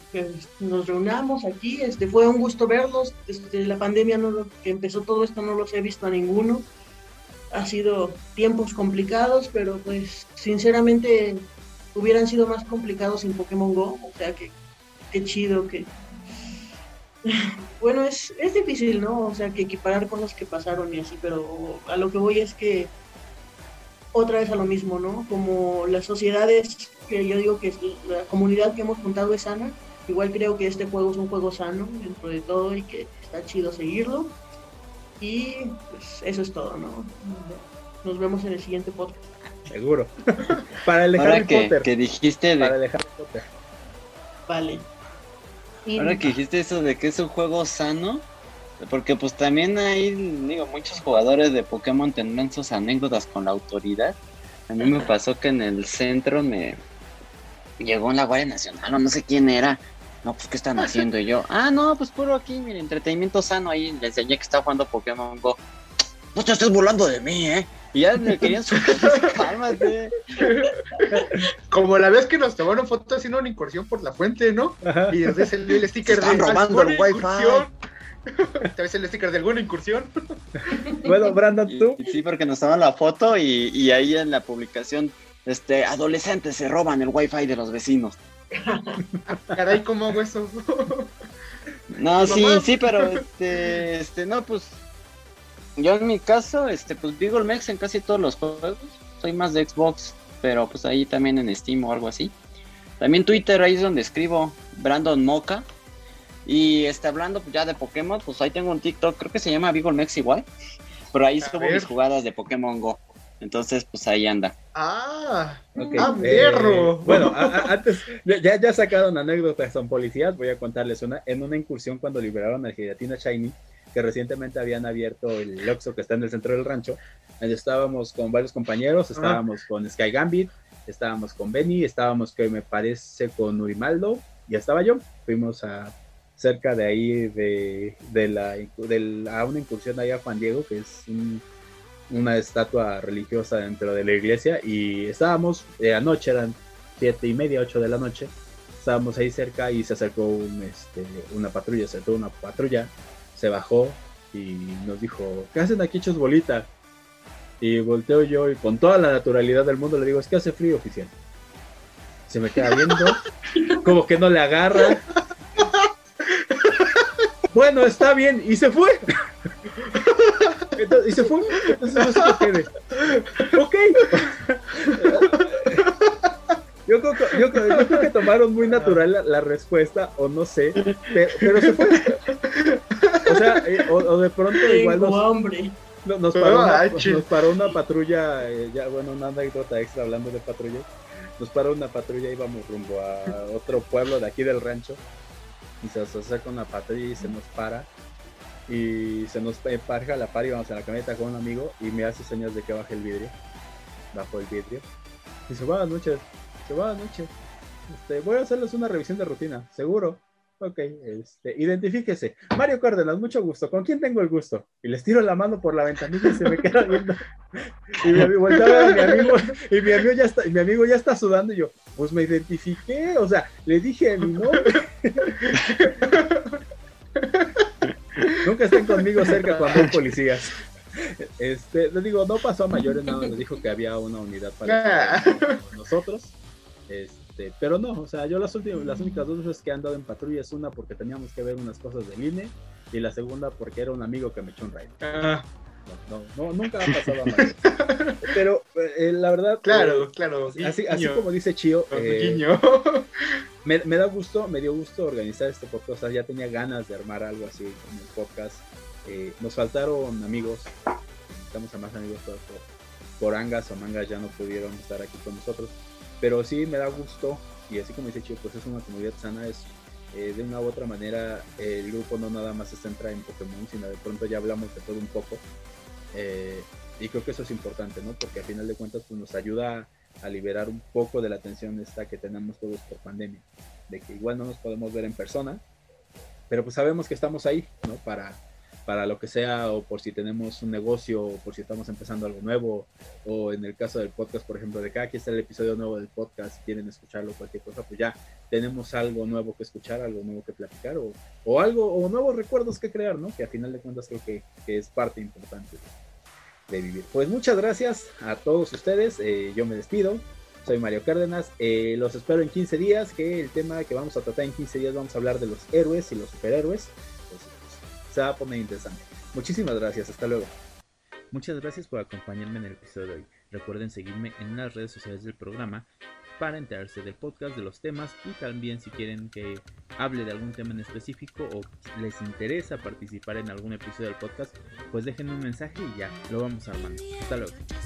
nos reunamos aquí, fue un gusto verlos, la pandemia que empezó todo esto no los he visto a ninguno, ha sido tiempos complicados, pero pues sinceramente hubieran sido más complicados sin Pokémon Go, o sea que qué chido que... Bueno, es difícil, ¿no? O sea, que equiparar cosas que pasaron y así, pero a lo que voy es que otra vez a lo mismo, ¿no? Como las sociedades, que yo digo que la comunidad que hemos juntado es sana, igual creo que este juego es un juego sano dentro de todo y que está chido seguirlo. Y pues eso es todo, ¿no? Nos vemos en el siguiente podcast. Seguro. Para el de Harry Potter. Que dijiste de... Para el de Harry Potter. Vale. Ahora que dijiste eso de que es un juego sano, porque pues también hay, digo, muchos jugadores de Pokémon tendrán sus anécdotas con la autoridad. A mí me pasó que en el centro me llegó la Guardia Nacional, o no sé quién era. No, pues, ¿qué están haciendo? Y yo, pues puro aquí, mire, entretenimiento sano ahí. Les enseñé que estaba jugando Pokémon Go. No te estés burlando de mí, ¿eh? Y ya me querían subir sus palmas, ¿eh? Como la vez que nos tomaron fotos haciendo una incursión por la fuente, ¿no? Ajá. Y desde el sticker de robando el Wi-Fi. Te ves el sticker de alguna incursión. Bueno, Brandon, tú. Sí, porque nos toman la foto y ahí en la publicación, adolescentes se roban el Wi-Fi de los vecinos. Caray, ¿cómo hago eso? No, sí, mamá. Sí, pero no, pues. Yo en mi caso, pues Beagle Max en casi todos los juegos, soy más de Xbox, pero pues ahí también en Steam o algo así. También Twitter, ahí es donde escribo, Brandon Moca. Y hablando ya de Pokémon, pues ahí tengo un TikTok, creo que se llama Beagle Max igual, pero ahí subo mis jugadas de Pokémon Go. Entonces, pues ahí anda. ¡Ah! Okay. ¡Ah, perro! Bueno, antes, ya sacaron anécdotas con policías, voy a contarles una. En una incursión cuando liberaron al Giratina Shiny, que recientemente habían abierto el Oxxo que está en el centro del rancho, donde estábamos con varios compañeros, estábamos con Sky Gambit, estábamos con Benny, estábamos que me parece con Urimaldo, ya estaba yo, fuimos a cerca de ahí a una incursión allá a Juan Diego, que es una estatua religiosa dentro de la iglesia, y estábamos, anoche eran 7:30, 8 de la noche, estábamos ahí cerca y se acercó una patrulla, se bajó y nos dijo, ¿qué hacen aquí hechos bolita? Y volteo yo y con toda la naturalidad del mundo le digo, es que hace frío, oficial. Se me queda viendo, como que no le agarra. Bueno, está bien, y se fue. Entonces, y se fue, entonces no sé qué quede. Ok. Yo creo que tomaron muy natural la respuesta, o no sé, pero se fue. O sea, o de pronto igual nos paró una patrulla, una anécdota extra hablando de patrulla, nos paró una patrulla, íbamos rumbo a otro pueblo de aquí del rancho, y se asocia con la patrulla y se nos para, y se nos parja la par y vamos a la camioneta con un amigo, y me hace señas de que baje el vidrio, bajo el vidrio, y dice, buenas noches, voy a hacerles una revisión de rutina, seguro. Ok, identifíquese. Mario Cárdenas, mucho gusto. ¿Con quién tengo el gusto? Y les tiro la mano por la ventanilla y se me queda viendo. Y me volteaba a mi amigo, y mi amigo ya está sudando. Y yo, pues me identifiqué. O sea, le dije a mi nombre. Nunca estén conmigo cerca cuando hay policías. Les digo, no pasó a mayores, nada más nos dijo que había una unidad para nosotros. Pero no, o sea, yo las únicas dos veces que he andado en patrulla es una porque teníamos que ver unas cosas del INE y la segunda porque era un amigo que me echó un rayo. No, nunca ha pasado a mal. Pero la verdad, claro, así como dice Chío, me dio gusto organizar este podcast, o sea, ya tenía ganas de armar algo así como un podcast. Nos faltaron amigos, necesitamos a más amigos todos por angas o mangas ya no pudieron estar aquí con nosotros. Pero sí me da gusto, y así como dice Chico, pues es una comunidad sana, es de una u otra manera el grupo no nada más se centra en Pokémon, sino de pronto ya hablamos de todo un poco, y creo que eso es importante, ¿no? Porque al final de cuentas pues, nos ayuda a liberar un poco de la tensión esta que tenemos todos por pandemia, de que igual no nos podemos ver en persona, pero pues sabemos que estamos ahí, ¿no? Para para lo que sea, o por si tenemos un negocio, o por si estamos empezando algo nuevo, o en el caso del podcast, por ejemplo, de que aquí está el episodio nuevo del podcast, si quieren escucharlo, cualquier cosa, pues ya tenemos algo nuevo que escuchar, algo nuevo que platicar, o algo, o nuevos recuerdos que crear, ¿no? Que a final de cuentas creo que es parte importante de vivir. Pues muchas gracias a todos ustedes, yo me despido. Soy Mario Cárdenas, los espero en 15 días, que el tema que vamos a tratar en 15 días, vamos a hablar de los héroes y los superhéroes, pues, se va a poner interesante. Muchísimas gracias, hasta luego. Muchas gracias por acompañarme en el episodio de hoy. Recuerden seguirme en las redes sociales del programa para enterarse del podcast, de los temas, y también si quieren que hable de algún tema en específico o les interesa participar en algún episodio del podcast, pues déjenme un mensaje y ya, lo vamos armando. Hasta luego.